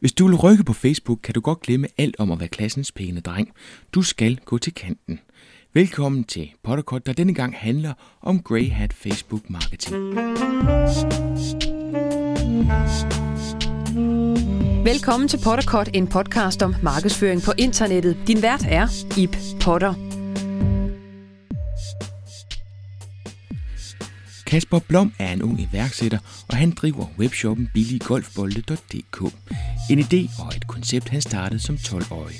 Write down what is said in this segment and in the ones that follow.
Hvis du vil rykke på Facebook, kan du godt glemme alt om at være klassens pæne dreng. Du skal gå til kanten. Velkommen til PotterCut, der denne gang handler om Grey Hat Facebook Marketing. Velkommen til PotterCut, en podcast om markedsføring på internettet. Din vært er Ib Potter. Kasper Blom er en ung iværksætter, og han driver webshoppen billiggolfbold.dk. En idé og et koncept, han startede som 12-årig.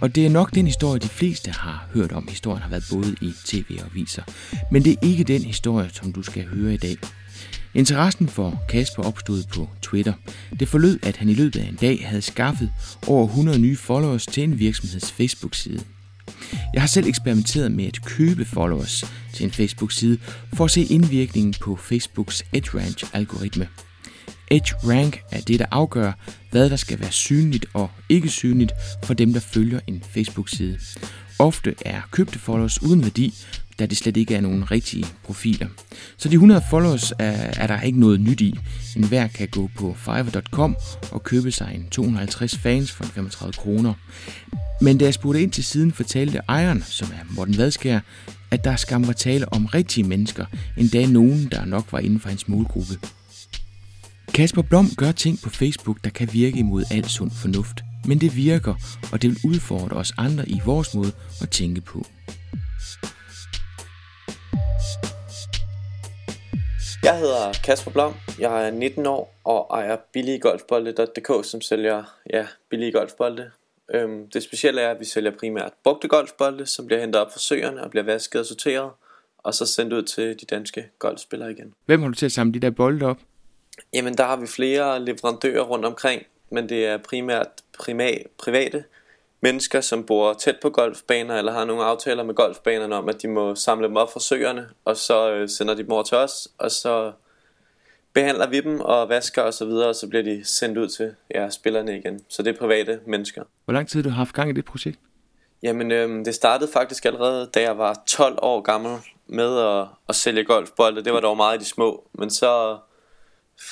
Og det er nok den historie, de fleste har hørt om. Historien har været både i tv og aviser. Men det er ikke den historie, som du skal høre i dag. Interessen for Kasper opstod på Twitter. Det forlød, at han i løbet af en dag havde skaffet over 100 nye followers til en virksomheds Facebook-side. Jeg har selv eksperimenteret med at købe followers til en Facebook-side for at se indvirkningen på Facebooks EdgeRank-algoritme. EdgeRank er det, der afgør, hvad der skal være synligt og ikke synligt for dem, der følger en Facebook-side. Ofte er købte followers uden værdi, da det slet ikke er nogen rigtige profiler. Så de 100 followers er der ikke noget nyt i. Enhver kan gå på fiverr.com og købe sig en 250 fans for 35 kroner. Men da jeg spurgte ind til siden, fortalte ejeren, som er Morten Vadsker, at der skam var tale om rigtige mennesker, endda nogen, der nok var inden for hans målgruppe. Kasper Blom gør ting på Facebook, der kan virke imod al sund fornuft. Men det virker, og det vil udfordre os andre i vores måde at tænke på. Jeg hedder Kasper Blom, jeg er 19 år og ejer billiggolfbolde.dk, som sælger billige golfbolde. Det specielle er, at vi sælger primært brugte golfbolde, som bliver hentet op fra søerne og bliver vasket og sorteret, og så sendt ud til de danske golfspillere igen. Hvem har du til at samle de der bolde op? Jamen, der har vi flere leverandører rundt omkring, men det er primært private mennesker, som bor tæt på golfbaner eller har nogle aftaler med golfbanerne om, at de må samle dem op fra søerne, og så sender de dem over til os, og så behandler vi dem og vasker og så videre, og så bliver de sendt ud til spillerne igen. Så det er private mennesker. Hvor lang tid har du haft gang i det projekt? Jamen, det startede faktisk allerede, da jeg var 12 år gammel med at sælge golfbolde. Det var dog meget i de små, men så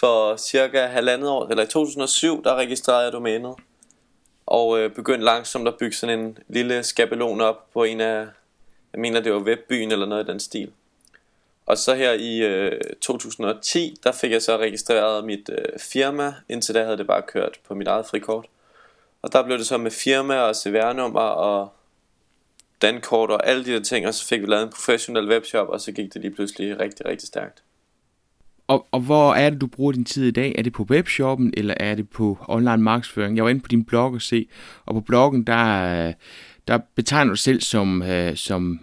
for cirka halvandet år, eller i 2007, der registrerede jeg domænet og begyndte langsomt at bygge sådan en lille skabelon op på en af, jeg mener det var webbyen eller noget i den stil. Og så her i 2010, der fik jeg så registreret mit firma, indtil da havde det bare kørt på mit eget frikort. Og der blev det så med firma og CVR-nummer og dankort og alle de der ting, og så fik vi lavet en professionel webshop, og så gik det lige pludselig rigtig, rigtig stærkt. Og hvor er det, du bruger din tid i dag? Er det på webshoppen, eller er det på online markedsføring? Jeg var inde på din blog og se, og på bloggen, der betegner du dig selv som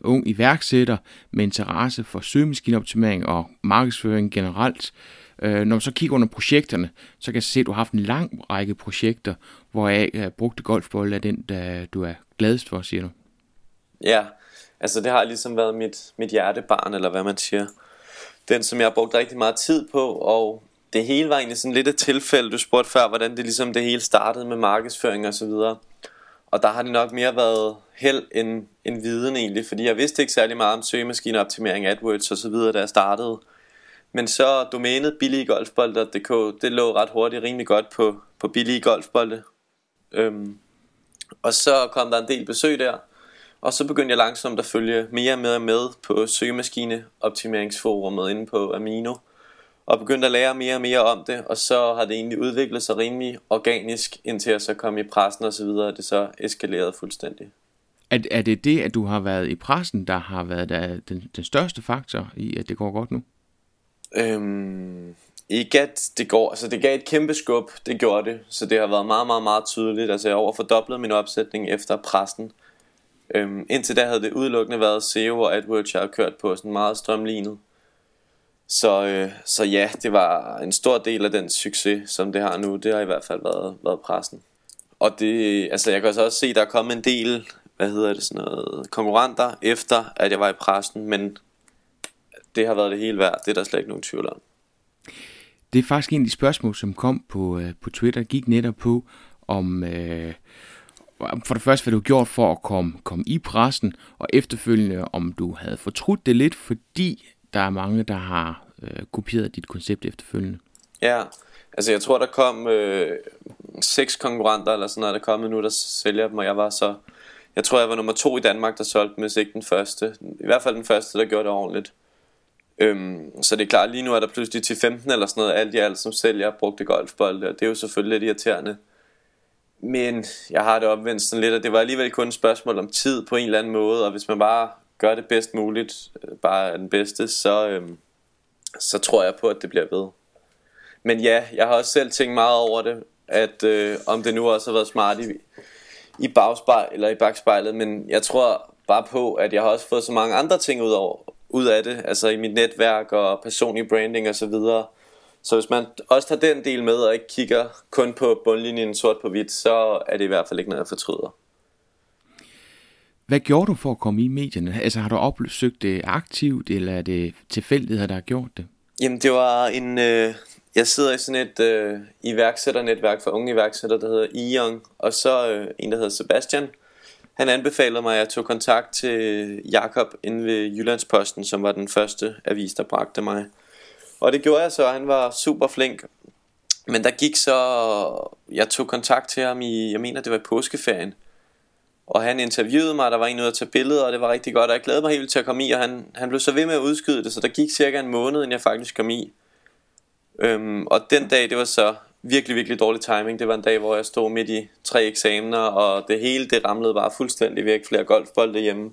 ung iværksætter med interesse for søgemaskineoptimering og markedsføring generelt. Når man så kigger under projekterne, så kan jeg se, at du har haft en lang række projekter, hvoraf brugte golfbold er den, du er gladest for, siger du. Ja, altså det har ligesom været mit hjertebarn, eller hvad man siger. Den, som jeg har brugt rigtig meget tid på, og det hele var egentlig sådan lidt et tilfælde. Du spurgte før, hvordan det ligesom det hele startede med markedsføring og så videre. Og der har det nok mere været held end viden egentlig, fordi jeg vidste ikke særlig meget om søgemaskineoptimering, AdWords og så videre, da jeg startede. Men så domænet billiggolfbold.dk, det lå ret hurtigt rimelig godt på billiggolfbolde. Og så kom der en del besøg der. Og så begyndte jeg langsomt at følge mere og mere med på søgemaskineoptimeringsforumet inde på Amino. Og begyndte at lære mere og mere om det, og så har det egentlig udviklet sig rimelig organisk, indtil jeg så kom i pressen og så videre, og det så eskalerede fuldstændig. Er det, at du har været i pressen, der har været den største faktor i, at det går godt nu? Ikke at det går, altså det gav et kæmpe skub, det gjorde det, så det har været meget, meget, meget tydeligt. Altså jeg overfordoblede min opsætning efter pressen. Indtil da havde det udelukkende været SEO og AdWords, jeg har kørt på, sådan meget strømlignet. Så ja, det var en stor del af den succes, som det har nu. Det har i hvert fald været pressen. Og det, altså jeg kan så også se, at der er kommet en del, konkurrenter, efter at jeg var i pressen. Men det har været det hele værd, det er der slet ikke nogen tvivl om. Det er faktisk en af de spørgsmål, som kom på Twitter, gik netop på, om for det første, hvad du gjorde for at komme i pressen, og efterfølgende, om du havde fortrudt det lidt, fordi der er mange, der har kopieret dit koncept efterfølgende. Ja, altså jeg tror, der kom 6 konkurrenter eller sådan noget, der kommet nu, der sælger dem, og jeg tror jeg var nummer 2 i Danmark, der solgte dem, hvis ikke den første, i hvert fald den første, der gjorde det ordentligt. Så det er klart, lige nu er der pludselig til 15 eller sådan noget, alt i alt som sælger brugte golfbolde, og det er jo selvfølgelig lidt irriterende. Men jeg har det opvendt sådan lidt, og det var alligevel kun et spørgsmål om tid på en eller anden måde, og hvis man bare gør det bedst muligt, bare er den bedste, så tror jeg på, at det bliver ved. Men ja, jeg har også selv tænkt meget over det, at om det nu også har været smart i bagspejlet eller i bagspejlet, men jeg tror bare på, at jeg har også fået så mange andre ting ud af det, altså i mit netværk og personlig branding og så videre. Så hvis man også tager den del med og ikke kigger kun på bundlinjen sort på hvidt, så er det i hvert fald ikke noget, jeg fortryder. Hvad gjorde du for at komme i medierne? Altså har du opsøgt det aktivt, eller er det tilfældigheder, der har gjort det? Jamen det var jeg sidder i sådan et iværksætternetværk for unge iværksættere, der hedder E-Young, og så en, der hedder Sebastian. Han anbefalede mig, at jeg tog kontakt til Jakob inde ved Jyllands-Posten, som var den første avis, der bragte mig. Og det gjorde jeg så, han var super flink. Men der gik så, jeg tog kontakt til ham jeg mener det var i påskeferien. Og han interviewede mig, der var en ude at tage billeder, og det var rigtig godt, og jeg glædede mig helt vildt til at komme i, og han blev så ved med at udskyde det, så der gik cirka en måned, inden jeg faktisk kom i. Og den dag, det var så virkelig, virkelig dårlig timing. Det var en dag, hvor jeg stod midt i 3 eksamener, og det hele, det ramlede bare fuldstændig væk, flere golfbolde hjemme.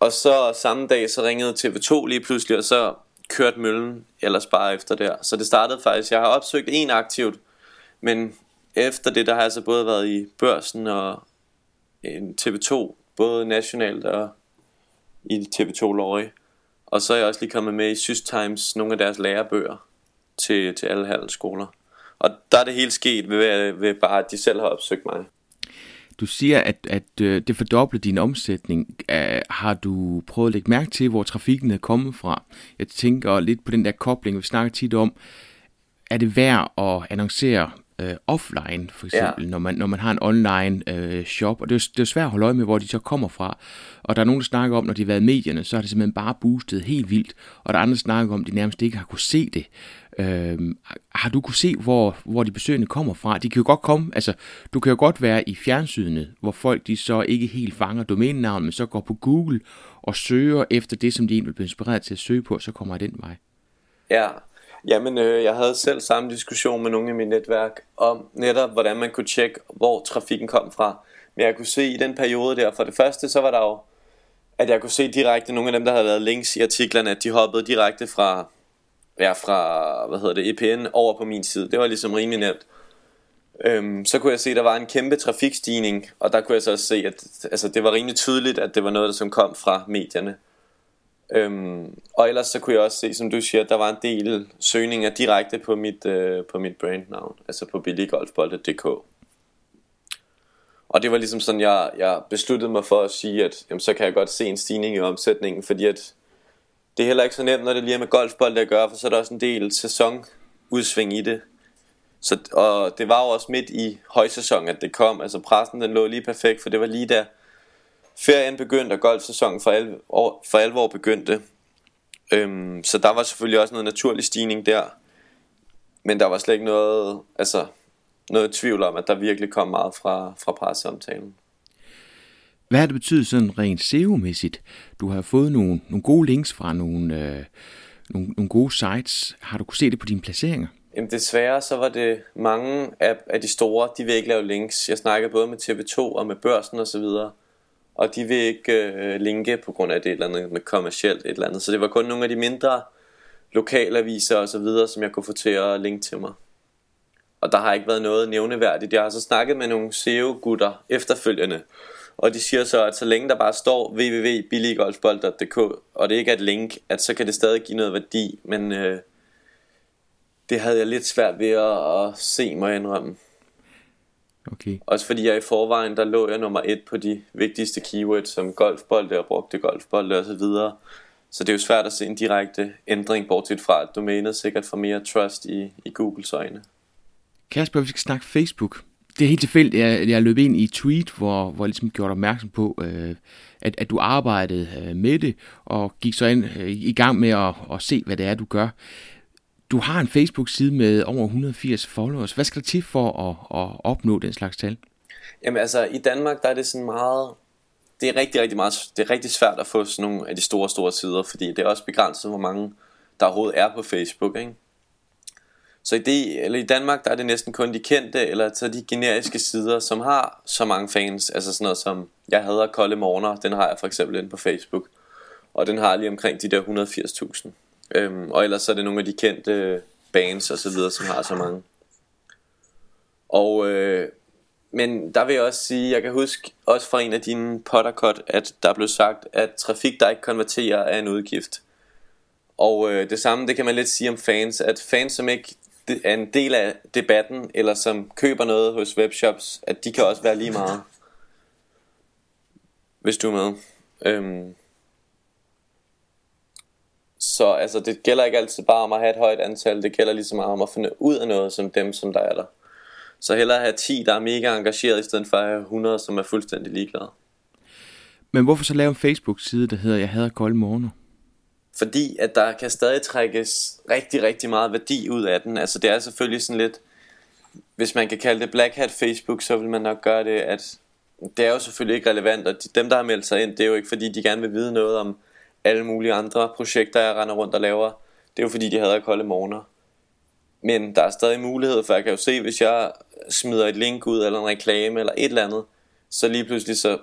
Og så samme dag, så ringede TV2 lige pludselig, og så kørte møllen ellers bare efter der. Så det startede faktisk, jeg har opsøgt en aktivt, men efter det, der har jeg så både været i Børsen og TV2, både nationalt og i TV2 Lorry. Og så er jeg også lige kommet med i Systimes, nogle af deres lærebøger til alle handelsskoler. Og der er det hele sket ved bare, at de selv har opsøgt mig. Du siger, at det fordoblede din omsætning. Har du prøvet at lægge mærke til, hvor trafikken er kommet fra? Jeg tænker lidt på den der kobling, vi snakker tit om. Er det værd at annoncere offline, for eksempel, ja, når man har en online shop? Og det er svært at holde øje med, hvor de så kommer fra. Og der er nogen, der snakker om, når de har været i medierne, så har det simpelthen bare boostet helt vildt. Og der er andre, der snakker om, at de nærmest ikke har kunne se det. Har du kunne se, hvor de besøgende kommer fra? De kan jo godt komme, altså du kan jo godt være i fjernsynet, hvor folk de så ikke helt fanger domænenavnet, men så går på Google og søger efter det, som de egentlig bliver inspireret til at søge på, så kommer jeg den vej. Ja, jamen jeg havde selv samme diskussion med nogle af mit netværk om netop, hvordan man kunne tjekke, hvor trafikken kom fra. Men jeg kunne se i den periode der, for det første så var der jo, at jeg kunne se direkte nogle af dem, der havde lavet links i artiklerne, at de hoppede direkte fra EPN over på min side. Det var ligesom rimelig nemt. Så kunne jeg se, at der var en kæmpe trafikstigning, og der kunne jeg så også se, at altså, det var rimelig tydeligt, at det var noget, der som kom fra medierne. Og ellers så kunne jeg også se, som du siger, at der var en del søgninger direkte på mit brandnavn, altså på billiggolfbold.dk. Og det var ligesom sådan, jeg besluttede mig for at sige, at jamen, så kan jeg godt se en stigning i omsætningen, fordi at det er heller ikke så nemt, når det lige er med golfbold at gøre, for så er der også en del sæsonudsving i det. Så, og det var jo også midt i højsæson, at det kom. Altså pressen, den lå lige perfekt, for det var lige da ferien begyndte, og golfsæsonen for alvor begyndte. Så der var selvfølgelig også noget naturlig stigning der. Men der var slet ikke noget tvivl om, at der virkelig kom meget fra presseomtalen. Hvad har det betydet sådan rent SEO-mæssigt? Du har fået nogle gode links fra nogle gode sites. Har du kunne se det på dine placeringer? Jamen desværre så var det mange af de store, de vil ikke lave links. Jeg snakkede både med TV2 og med Børsen og så videre, og de vil ikke linke på grund af det et eller andet med kommercielt et eller andet. Så det var kun nogle af de mindre lokalaviser og så videre, som jeg kunne få til at linke til mig. Og der har ikke været noget nævneværdigt. Jeg har så snakket med nogle SEO-gutter efterfølgende, og de siger så, at så længe der bare står www.billiggolfbold.dk, og det ikke er et link, at så kan det stadig give noget værdi. Men det havde jeg lidt svært ved at se mig indrømme. Okay. Også fordi jeg i forvejen, der lå jeg nummer 1 på de vigtigste keywords, som golfbold og brugte golfbold og så videre. Så det er jo svært at se en direkte ændring, bortset fra at domænet sikkert får mere trust i Googles øjne. Kasper, vi skal snakke Facebook. Det er helt tilfældigt, at jeg løb ind i et tweet, hvor jeg ligesom gjorde opmærksom på, at du arbejdede med det, og gik så i gang med at se, hvad det er, du gør. Du har en Facebook-side med over 180 followers. Hvad skal der til for at opnå den slags tal? Jamen altså, i Danmark, der er det sådan meget... Det er rigtig, rigtig meget, det er rigtig svært at få sådan nogle af de store, store sider, fordi det er også begrænset, hvor mange der overhovedet er på Facebook, ikke? Så i Danmark, der er det næsten kun de kendte, eller så de generiske sider, som har så mange fans. Altså sådan noget som, jeg hader kolde morgener, den har jeg for eksempel inde på Facebook. Og den har lige omkring de der 180.000. Og ellers så er det nogle af de kendte bands og så videre, som har så mange. Og men der vil jeg også sige, jeg kan huske også fra en af dine PotterCut, at der blev sagt, at trafik der ikke konverterer er en udgift. Og det samme, det kan man lidt sige om fans, at fans som ikke er en del af debatten, eller som køber noget hos webshops, at de kan også være lige meget. Hvis du er med. Så altså, det gælder ikke altid bare om at have et højt antal. Det gælder lige så meget om at finde ud af noget som dem, som der er der. Så hellere have 10, der er mega engageret, i stedet for at have 100, som er fuldstændig ligeglade. Men hvorfor så lave en Facebook-side, der hedder Jeg hader kolde morgener? Fordi at der kan stadig trækkes rigtig, rigtig meget værdi ud af den. Altså det er selvfølgelig sådan lidt, hvis man kan kalde det Black Hat Facebook, så vil man nok gøre det, at det er jo selvfølgelig ikke relevant. Og dem, der har meldt sig ind, det er jo ikke fordi, de gerne vil vide noget om alle mulige andre projekter, jeg render rundt og laver. Det er jo fordi, de hader kolde morgener. Men der er stadig mulighed, for jeg kan jo se, hvis jeg smider et link ud, eller en reklame, eller et eller andet, så lige pludselig så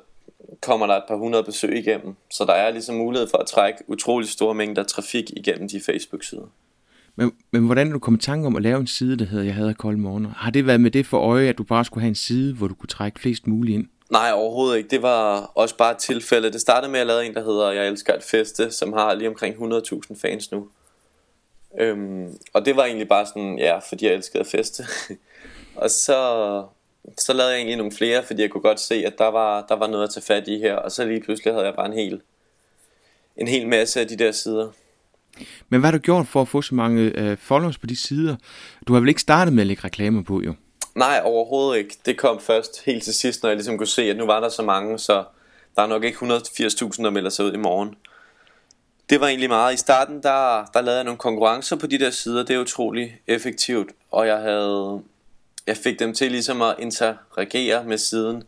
kommer der et par 100 besøg igennem. Så der er ligesom mulighed for at trække utrolig store mængder trafik igennem de Facebook-sider. Men hvordan du kom i tanke om at lave en side, der hedder Jeg hader kolde morgener? Har det været med det for øje, at du bare skulle have en side, hvor du kunne trække flest muligt ind? Nej, overhovedet ikke. Det var også bare et tilfælde. Det startede med, at jeg lavede en, der hedder Jeg elsker at feste, som har lige omkring 100.000 fans nu. Og det var egentlig bare sådan, ja, fordi jeg elskede at feste. Og så lavede jeg egentlig nogle flere, fordi jeg kunne godt se, at der var noget at tage fat i her. Og så lige pludselig havde jeg bare en hel masse af de der sider. Men hvad har du gjort for at få så mange followers på de sider? Du har vel ikke startet med at lægge reklamer på, jo? Nej, overhovedet ikke. Det kom først helt til sidst, når jeg ligesom kunne se, at nu var der så mange, så der er nok ikke 180.000, der melder sig ud i morgen. Det var egentlig meget. I starten, der lavede jeg nogle konkurrencer på de der sider. Det er utrolig effektivt. Og jeg fik dem til ligesom at interagere med siden.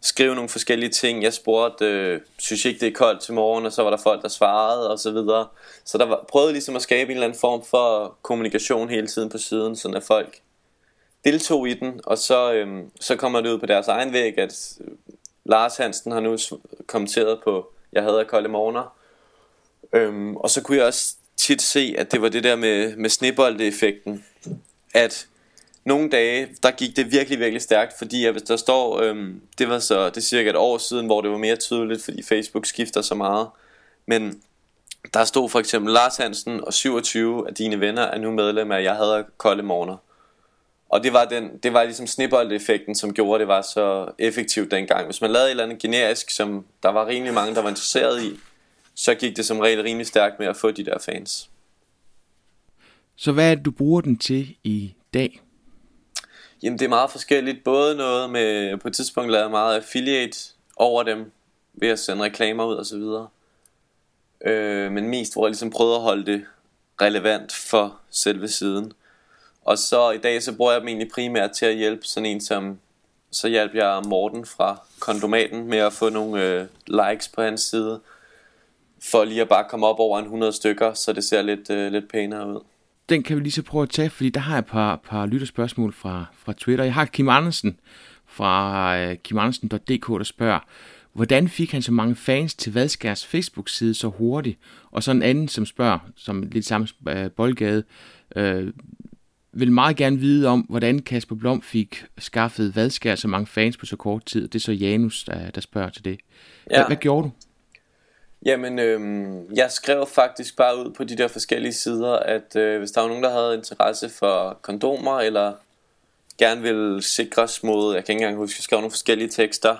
Skrive nogle forskellige ting. Jeg spurgte, synes ikke det er koldt til morgen? Og så var der folk, der svarede og så videre. Så prøvede ligesom at skabe en eller anden form for kommunikation hele tiden på siden, sådan at folk deltog i den. Og så kommer det ud på deres egen væg, at Lars Hansen har nu kommenteret på Jeg hader kolde morgener. Og så kunne jeg også tit se, at det var det der med snebolde-effekten, at nogle dage, der gik det virkelig, virkelig stærkt, fordi at hvis der står, det var så, det er cirka et år siden, hvor det var mere tydeligt, fordi Facebook skifter så meget, men der stod for eksempel Lars Hansen og 27 af dine venner er nu medlem af Jeg hader kolde morgener. Og det var ligesom snebolde-effekten, som gjorde, at det var så effektivt dengang. Hvis man lavede et eller andet generisk, som der var rimelig mange, der var interesseret i, så gik det som regel rimelig stærkt med at få de der fans. Så hvad er det, du bruger den til i dag? Jamen det er meget forskelligt. Både noget med, på et tidspunkt lavede jeg meget affiliate over dem, ved at sende reklamer ud og så videre. Men mest hvor jeg ligesom prøvede at holde det relevant for selve siden. Og så i dag så bruger jeg dem egentlig primært til at hjælpe sådan en som... Så hjalp jeg Morten fra Kondomaten med at få nogle likes på hans side, for lige at bare komme op over 100 stykker, så det ser lidt pænere ud. Den kan vi lige så prøve at tage, fordi der har jeg et par lytterspørgsmål fra Twitter. Jeg har Kim Andersen fra kimandersen.dk, der spørger, hvordan fik han så mange fans til Valsgaards Facebook-side så hurtigt? Og så en anden, som spørger, som lidt samme boldgade, vil meget gerne vide om, hvordan Kasper Blom fik skaffet Valsgaard så mange fans på så kort tid. Det er så Janus, der spørger til det. Ja. Hvad gjorde du? Jamen, jeg skrev faktisk bare ud på de der forskellige sider, at hvis der var nogen, der havde interesse for kondomer, eller gerne ville sikres mod, jeg kan ikke engang huske, jeg skrev nogle forskellige tekster,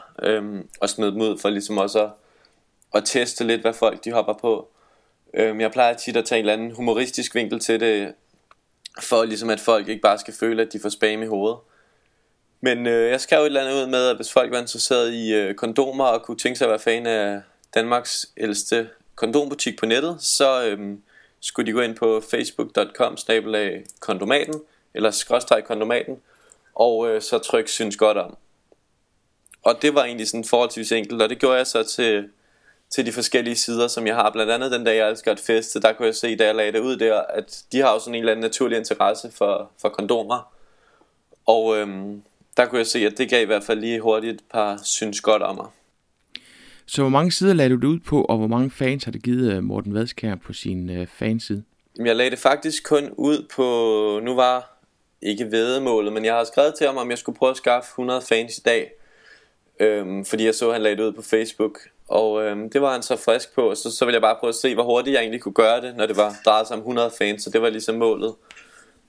og smed dem ud for ligesom også at teste lidt, hvad folk de hopper på. Jeg plejer tit at tage en eller anden humoristisk vinkel til det, for ligesom at folk ikke bare skal føle, at de får spam i hovedet. Men jeg skrev et eller andet ud med, at hvis folk var interesseret i kondomer, og kunne tænke sig at være fan af Danmarks ældste kondombutik på nettet, så skulle de gå ind på facebook.com/kondomaten eller /kondomaten, og så tryk synes godt om. Og det var egentlig sådan forholdsvis enkelt, og det gjorde jeg så til de forskellige sider, som jeg har. Blandt andet den dag, jeg elsker et fest, der kunne jeg se, da jeg lagde det ud der, at de har jo sådan en eller anden naturlig interesse for kondomer. Og der kunne jeg se, at det gav i hvert fald lige hurtigt et par synes godt om mig. Så hvor mange sider lagde du det ud på, og hvor mange fans har det givet Morten Vadsker på sin fanside? Jeg lagde det faktisk kun ud på, nu var ikke væddemålet, men jeg har skrevet til ham, om jeg skulle prøve at skaffe 100 fans i dag. Fordi jeg så, han lagde det ud på Facebook. Og det var han så frisk på, og så ville jeg bare prøve at se, hvor hurtigt jeg egentlig kunne gøre det, når det var drejet sig om 100 fans, så det var ligesom målet.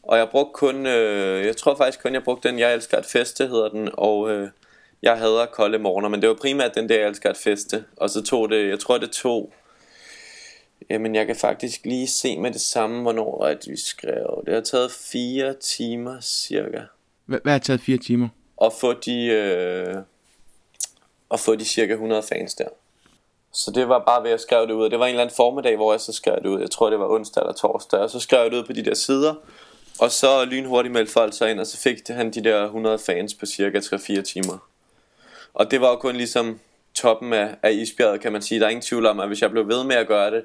Og jeg brugte kun, jeg tror faktisk kun, jeg brugte den, jeg elsker at feste, hedder den, og jeg hader kolde morgener, men det var primært den der, jeg elsker at feste. Og så tog det, jeg tror det tog, jamen jeg kan faktisk lige se med det samme, hvornår at vi skrev. Det har taget 4 timer cirka. Hvad har taget 4 timer? At få de cirka 100 fans der. Så det var bare ved at skrive det ud. Det var en eller anden formiddag, hvor jeg så skrev det ud. Jeg tror det var onsdag eller torsdag. Og så skrev jeg det ud på de der sider, og så lynhurtigt meldte folk sig ind, og så fik han de der 100 fans på cirka 3-4 timer. Og det var jo kun ligesom toppen af isbjerget, kan man sige. Der er ingen tvivl om, at hvis jeg blev ved med at gøre det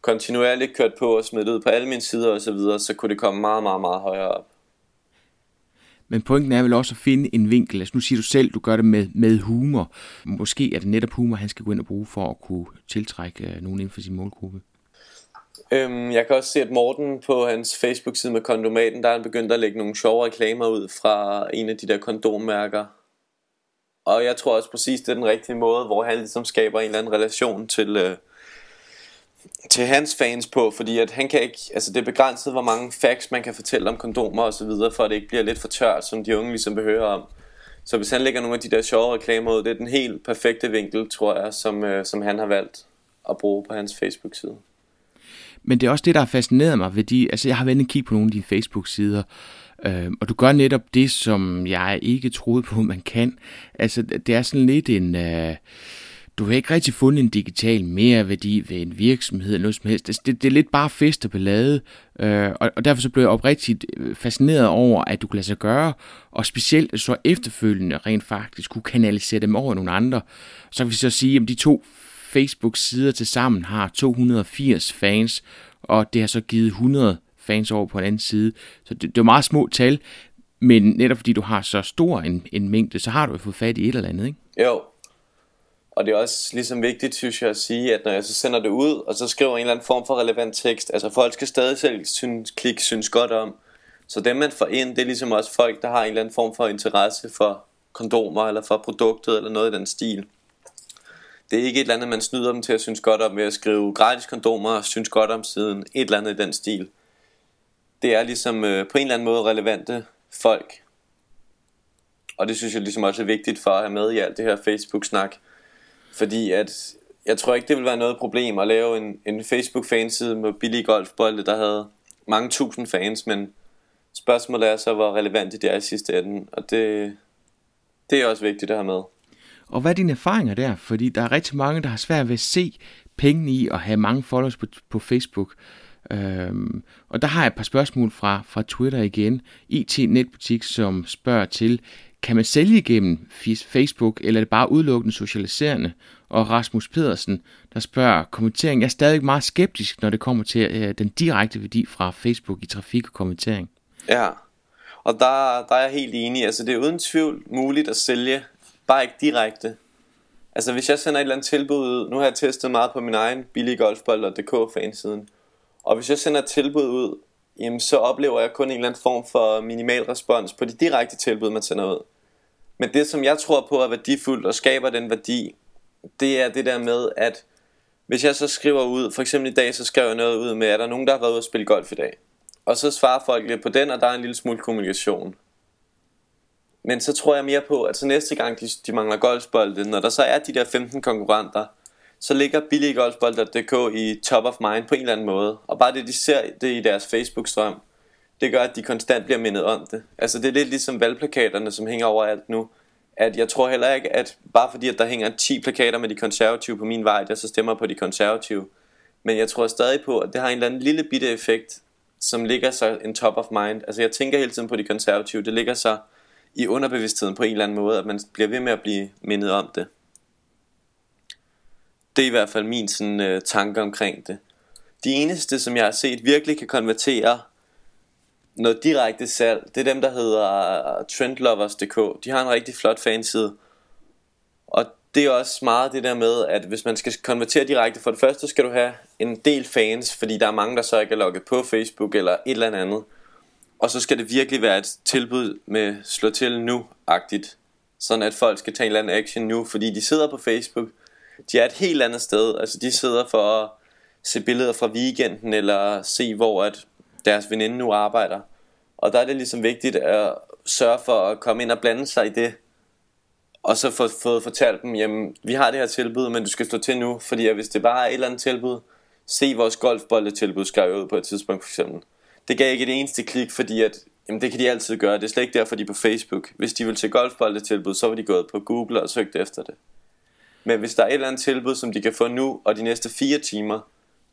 kontinuerligt, kørt på og smidt ud på alle mine sider og så videre, så kunne det komme meget, meget, meget højere op. Men pointen er vel også at finde en vinkel. Altså nu siger du selv, du gør det med humor. Måske er det netop humor, han skal gå ind og bruge for at kunne tiltrække nogen inden for sin målgruppe. Jeg kan også se, at Morten på hans Facebook-side med Kondomaten, der er han begyndt at lægge nogle sjove reklamer ud fra en af de der kondommærker. Og jeg tror også præcis, det er den rigtige måde, hvor han ligesom skaber en eller anden relation til hans fans på, fordi at han kan ikke, altså det er begrænset, hvor mange facts man kan fortælle om kondomer og så videre, for at det ikke bliver lidt for tørt, som de unge ligesom behøver om. Så hvis han lægger nogle af de der sjove reklamer ud, det er den helt perfekte vinkel, tror jeg, som han har valgt at bruge på hans Facebook-side. Men det er også det, der har fascineret mig, fordi altså jeg har været inde og kigge på nogle af dine Facebook-sider, og du gør netop det, som jeg ikke troede på, man kan. Altså det er sådan lidt en... Du har ikke rigtig fundet en digital merværdi ved en virksomhed eller noget som helst. Det er lidt bare fest og ballade, og derfor så blev jeg oprigtigt fascineret over, at du kunne lade sig gøre, og specielt så efterfølgende rent faktisk kunne kanalisere dem over nogle andre. Så kan vi så sige, at de 2 Facebook-sider til sammen har 280 fans, og det har så givet 100 fans over på en anden side. Så det er meget små tal, men netop fordi du har så stor en mængde, så har du jo fået fat i et eller andet, ikke? Jo. Og det er også ligesom vigtigt, synes jeg, at sige, at når jeg så sender det ud, og så skriver en eller anden form for relevant tekst, altså folk skal stadig selv klikke synes godt om. Så dem man får ind, det er ligesom også folk, der har en eller anden form for interesse for kondomer, eller for produktet, eller noget i den stil. Det er ikke et eller andet, man snyder dem til at synes godt om, ved at skrive gratis kondomer og synes godt om siden, et eller andet i den stil. Det er ligesom på en eller anden måde relevante folk. Og det synes jeg ligesom også er vigtigt for at have med i alt det her Facebook-snak. Fordi at jeg tror ikke det ville være noget problem at lave en Facebook fanside med billiggolfbold, der havde mange tusind fans, men spørgsmålet er så hvor relevant det er i sidste ende, og det er også vigtigt at have med. Og hvad er dine erfaringer der? Fordi der er rigtig mange der har svært ved at se pengene i at have mange followers på Facebook. Og der har jeg et par spørgsmål fra Twitter igen. IT Netbutik som spørger til: kan man sælge igennem Facebook, eller er det bare udelukkende socialiserende? Og Rasmus Pedersen, der spørger kommentering: jeg er stadig meget skeptisk, når det kommer til den direkte værdi fra Facebook i trafik og kommentering. Ja, og der er jeg helt enig. Altså det er uden tvivl muligt at sælge, bare ikke direkte. Altså hvis jeg sender et eller andet tilbud ud, nu har jeg testet meget på min egen billiggolfbold.dk fansiden, og hvis jeg sender et tilbud ud, jamen så oplever jeg kun en eller anden form for minimal respons på de direkte tilbud, man sender ud. Men det, som jeg tror på er værdifuldt og skaber den værdi, det er det der med, at hvis jeg så skriver ud, for eksempel i dag, så skriver jeg noget ud med, at der er nogen, der har været ude at spille golf i dag. Og så svarer folk lidt på den, og der er en lille smule kommunikation. Men så tror jeg mere på, at så næste gang de mangler golfbolde, når der så er de der 15 konkurrenter, så ligger billiggolfbold.dk i top of mind på en eller anden måde. Og bare det, de ser det i deres Facebook-strøm, det gør, at de konstant bliver mindet om det. Altså det er lidt ligesom valgplakaterne, som hænger overalt nu. At jeg tror heller ikke, at bare fordi, at der hænger 10 plakater med de konservative på min vej, der så stemmer på de konservative. Men jeg tror stadig på, at det har en eller anden lille bitte effekt, som ligger så en top of mind. Altså jeg tænker hele tiden på de konservative. Det ligger så i underbevidstheden på en eller anden måde, at man bliver ved med at blive mindet om det. Det er i hvert fald min sådan, tanke omkring det. De eneste, som jeg har set virkelig kan konvertere noget direkte salg, det er dem, der hedder trendlovers.dk. De har en rigtig flot fanside. Og det er også meget det der med, at hvis man skal konvertere direkte, for det første skal du have en del fans, fordi der er mange, der så ikke er logget på Facebook eller et eller andet. Og så skal det virkelig være et tilbud med slå til nu-agtigt, sådan at folk skal tage en eller anden action nu, fordi de sidder på Facebook. De er et helt andet sted. Altså de sidder for at se billeder fra weekenden eller se hvor at deres veninde nu arbejder. Og der er det ligesom vigtigt at sørge for at komme ind og blande sig i det. Og så få fortalt dem, jamen vi har det her tilbud, men du skal slå til nu. Fordi hvis det bare er et eller andet tilbud, se vores golfboldetilbud skrev ud på et tidspunkt for eksempel. Det gav ikke det eneste klik, fordi at, jamen, det kan de altid gøre. Det er slet ikke derfor de er på Facebook. Hvis de vil se golfboldetilbud, så var de gået på Google og søgt efter det. Men hvis der er et eller andet tilbud, som de kan få nu og de næste 4 timer,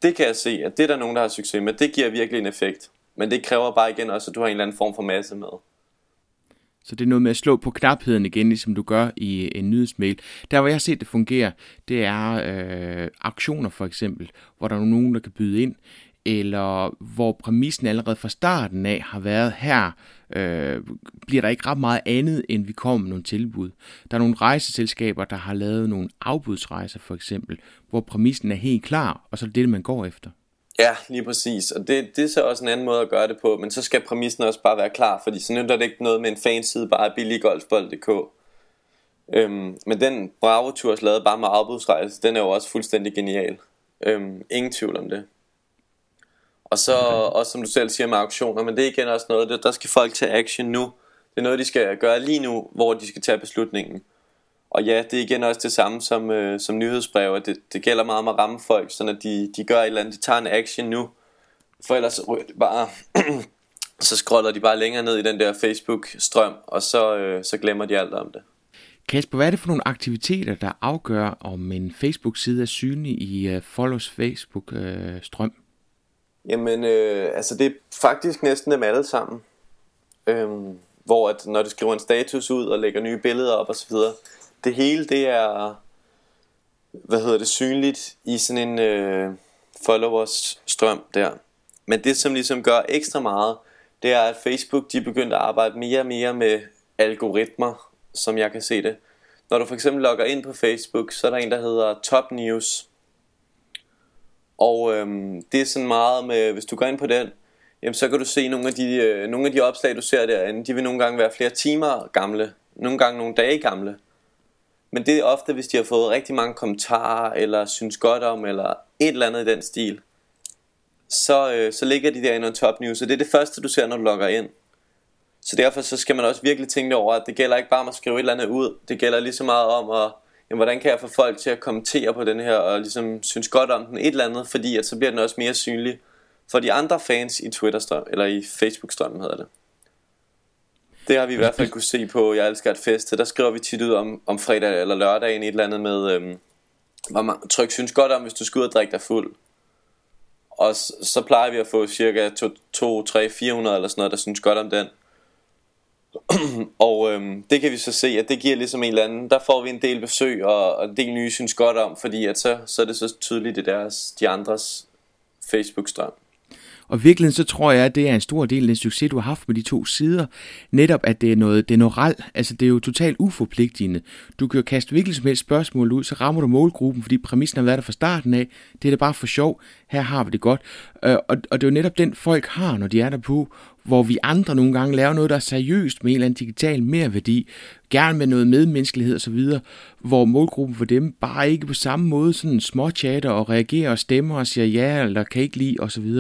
det kan jeg se, at det er der nogen, der har succes med. Det giver virkelig en effekt. Men det kræver bare igen også, at du har en eller anden form for masse med. Så det er noget med at slå på knapheden igen, ligesom du gør i en nyhedsmail. Der hvor jeg har set det fungere, det er auktioner for eksempel, hvor der er nogen, der kan byde ind. Eller hvor præmissen allerede fra starten af har været her, bliver der ikke ret meget andet, end vi kommer med nogle tilbud. Der er nogle rejseselskaber, der har lavet nogle afbudsrejser for eksempel, hvor præmissen er helt klar, og så er det det, man går efter. Ja, lige præcis. Og det er så også en anden måde at gøre det på, men så skal præmissen også bare være klar, fordi så nytter det ikke noget med en fanside, bare billiggolfbold.dk. Men den Bravo-tours lavede bare med afbudsrejse, den er jo også fuldstændig genial. Ingen tvivl om det. Og så også som du selv siger med auktioner, men det er igen også noget, der skal folk tage action nu. Det er noget, de skal gøre lige nu, hvor de skal tage beslutningen. Og ja, det er igen også det samme som nyhedsbrev. Det gælder meget om at ramme folk, sådan at de gør et eller andet, de tager en action nu. For ellers bare, så scroller de bare længere ned i den der Facebook-strøm, og så glemmer de alt om det. Kasper, hvad er det for nogle aktiviteter, der afgør, om en Facebook-side er synlig i followers Facebook-strøm? Jamen, altså det er faktisk næsten dem alle sammen, hvor at når du skriver en status ud og lægger nye billeder op og så videre, det hele det er, synligt i sådan en followers strøm der. Men det som ligesom gør ekstra meget, det er at Facebook de begyndte at arbejde mere og mere med algoritmer, som jeg kan se det. Når du for eksempel logger ind på Facebook, så er der en der hedder Top News. Og det er sådan meget med, hvis du går ind på den, jamen, så kan du se nogle af de opslag du ser derinde. De vil nogle gange være flere timer gamle, nogle gange nogle dage gamle. Men det er ofte hvis de har fået rigtig mange kommentarer eller synes godt om eller et eller andet i den stil. Så ligger de derinde under Top News, og det er det første du ser når du logger ind. Så derfor så skal man også virkelig tænke over, at det gælder ikke bare om at skrive et eller andet ud. Det gælder lige så meget om at hvordan kan jeg få folk til at kommentere på den her og ligesom synes godt om den et eller andet, fordi at så bliver den også mere synlig for de andre fans i Twitter-strøm, eller i Facebook-strømmen hedder det. Det har vi i hvert fald kunne se på Jeg Elsker et Fest. Der skriver vi tit ud om fredag eller lørdagen et eller andet med hvor man tryk synes godt om, hvis du skal ud og drikke dig fuld. Og så plejer vi at få cirka 200, 300, 400 eller sådan noget, der synes godt om den. Og det kan vi så se, at det giver ligesom en eller anden. Der får vi en del besøg og en del nye synes godt om, fordi at så er det så tydeligt i de andres Facebook-strøm. Og virkelig så tror jeg, at det er en stor del af den succes, du har haft med de to sider. Netop at det er oralt, altså det er jo totalt uforpligtende. Du kan jo kaste hvilket som helst spørgsmål ud, så rammer du målgruppen, fordi præmissen har været der fra starten af. Det er da bare for sjov, her har vi det godt. Og det er jo netop den folk har, når de er der på, hvor vi andre nogle gange laver noget, der er seriøst med en eller anden digital merværdi, gerne med noget medmenneskelighed osv., hvor målgruppen for dem bare ikke på samme måde sådan småchatter og reagerer og stemmer og siger ja, eller kan ikke lide osv.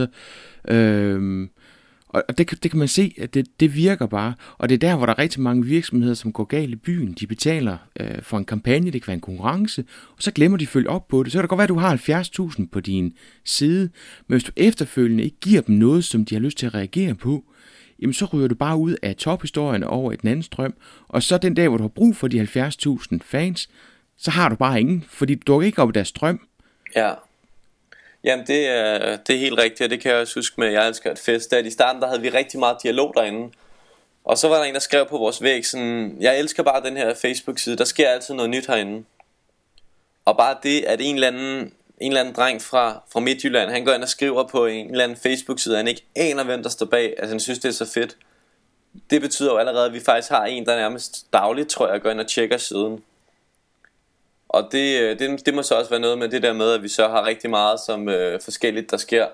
Og det kan man se, at det virker bare, og det er der, hvor der er rigtig mange virksomheder, som går galt i byen. De betaler for en kampagne, det kan være en konkurrence, og så glemmer de at følge op på det. Så kan det godt være, at du har 70.000 på din side, men hvis du efterfølgende ikke giver dem noget, som de har lyst til at reagere på, jamen så ryger du bare ud af tophistorien over i den anden strøm, og så den dag, hvor du har brug for de 70.000 fans, så har du bare ingen, fordi du dukker ikke op i deres strøm. Ja. Jamen det er helt rigtigt, og det kan jeg også huske med, jeg elsker et fest. I starten der havde vi rigtig meget dialog derinde. Og så var der en, der skrev på vores væg sådan, jeg elsker bare den her Facebook-side, der sker altid noget nyt herinde. Og bare det, at en eller anden dreng fra Midtjylland, han går ind og skriver på en eller anden Facebook-side, han ikke aner, hvem der står bag. Altså han synes, det er så fedt. Det betyder jo allerede, at vi faktisk har en, der nærmest dagligt, tror jeg, går ind og tjekker siden. Og det må så også være noget med det der med, at vi så har rigtig meget som forskelligt, der sker.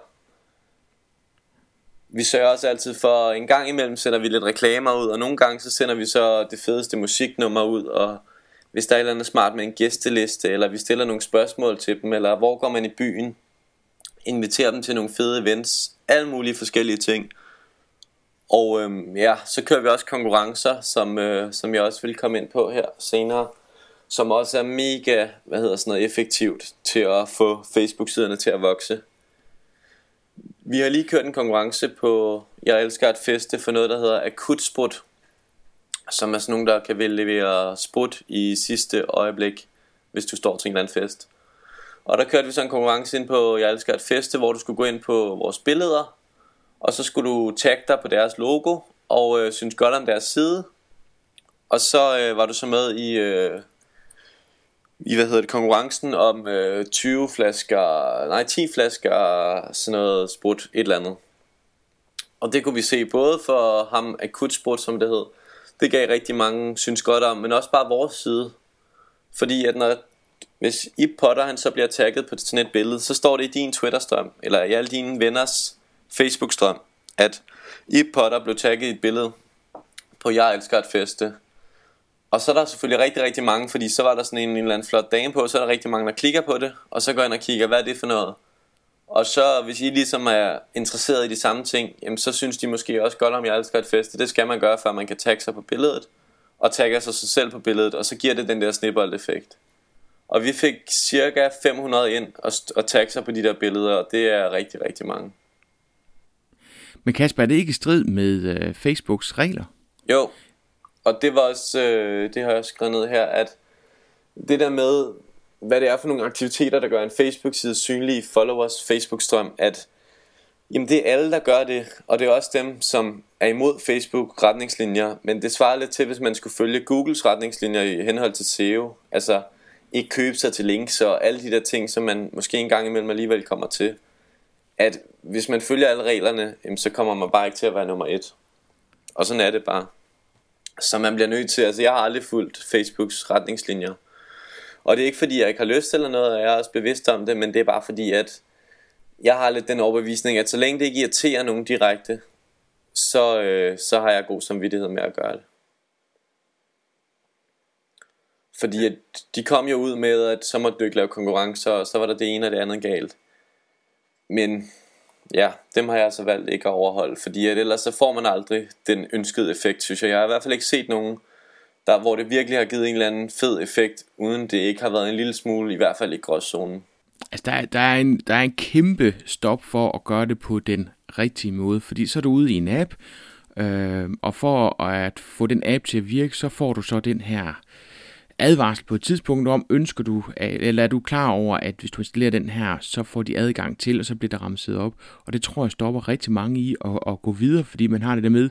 Vi sørger også altid for, en gang imellem sender vi lidt reklamer ud, og nogle gange så sender vi så det fedeste musiknummer ud, og hvis der er et eller andet smart med en gæsteliste, eller vi stiller nogle spørgsmål til dem, eller hvor går man i byen, inviterer dem til nogle fede events, alle mulige forskellige ting. Og så kører vi også konkurrencer, som jeg også vil komme ind på her senere, som også er mega, effektivt til at få Facebook-siderne til at vokse. Vi har lige kørt en konkurrence på, jeg elsker at feste, for noget, der hedder akutsprut, som er sådan nogen, der kan levere sprut i sidste øjeblik, hvis du står til en eller anden fest. Og der kørte vi så en konkurrence ind på, jeg elsker at feste, hvor du skulle gå ind på vores billeder, og så skulle du tagge dig på deres logo, og synes godt om deres side. Og så var du så med i konkurrencen om 10 flasker sådan noget sprut, et eller andet. Og det kunne vi se både for ham akutsprut, som det hed. Det gav rigtig mange synes godt om, men også bare vores side. Fordi at hvis Ib Potter han så bliver tagget på sådan et billede, så står det i din Twitter-strøm, eller i alle dine venners Facebook-strøm, at Ib Potter blev tagget i et billede på Jeg elsker at feste. Og så er der selvfølgelig rigtig, rigtig mange, fordi så var der sådan en eller anden flot dame på, så er der rigtig mange, der klikker på det, og så går ind og kigger, hvad er det for noget? Og så, hvis I ligesom er interesseret i de samme ting, jamen, så synes de måske også godt om, jeg elsker at feste. Det skal man gøre, før man kan tagge sig på billedet, og tagge sig selv på billedet, og så giver det den der snebold-effekt. Og vi fik cirka 500 ind og tagge sig på de der billeder, og det er rigtig, rigtig mange. Men Kasper, er det ikke i strid med Facebooks regler? Jo, og det var også, det har jeg også skrevet ned her, at det der med, hvad det er for nogle aktiviteter, der gør en Facebook-side synlig i followers Facebook-strøm, at jamen, det er alle, der gør det, og det er også dem, som er imod Facebook-retningslinjer, men det svarer lidt til, hvis man skulle følge Googles retningslinjer i henhold til SEO, altså ikke købe sig til links og alle de der ting, som man måske en gang imellem alligevel kommer til, at hvis man følger alle reglerne, jamen, så kommer man bare ikke til at være nummer 1. Og sådan er det bare. Så man bliver nødt til, altså jeg har aldrig fulgt Facebooks retningslinjer. Og det er ikke fordi jeg ikke har lyst eller noget, og jeg er også bevidst om det, men det er bare fordi at jeg har lidt den overbevisning, at så længe det ikke irriterer nogen direkte, så har jeg god samvittighed med at gøre det. Fordi at de kom jo ud med, at så måtte du ikke lave konkurrencer, og så var der det ene og det andet galt. Men ja, dem har jeg altså valgt ikke at overholde, fordi at ellers så får man aldrig den ønskede effekt, synes jeg. Jeg har i hvert fald ikke set nogen, der, hvor det virkelig har givet en eller anden fed effekt, uden det ikke har været en lille smule, i hvert fald i gråzonen. Altså der er en kæmpe stop for at gøre det på den rigtige måde, fordi så er du ude i en app, og for at få den app til at virke, så får du så den her advarsel på et tidspunkt om, ønsker du, eller er du klar over, at hvis du installerer den her, så får de adgang til, og så bliver der ramset op. Og det tror jeg stopper rigtig mange i at gå videre, fordi man har det der med,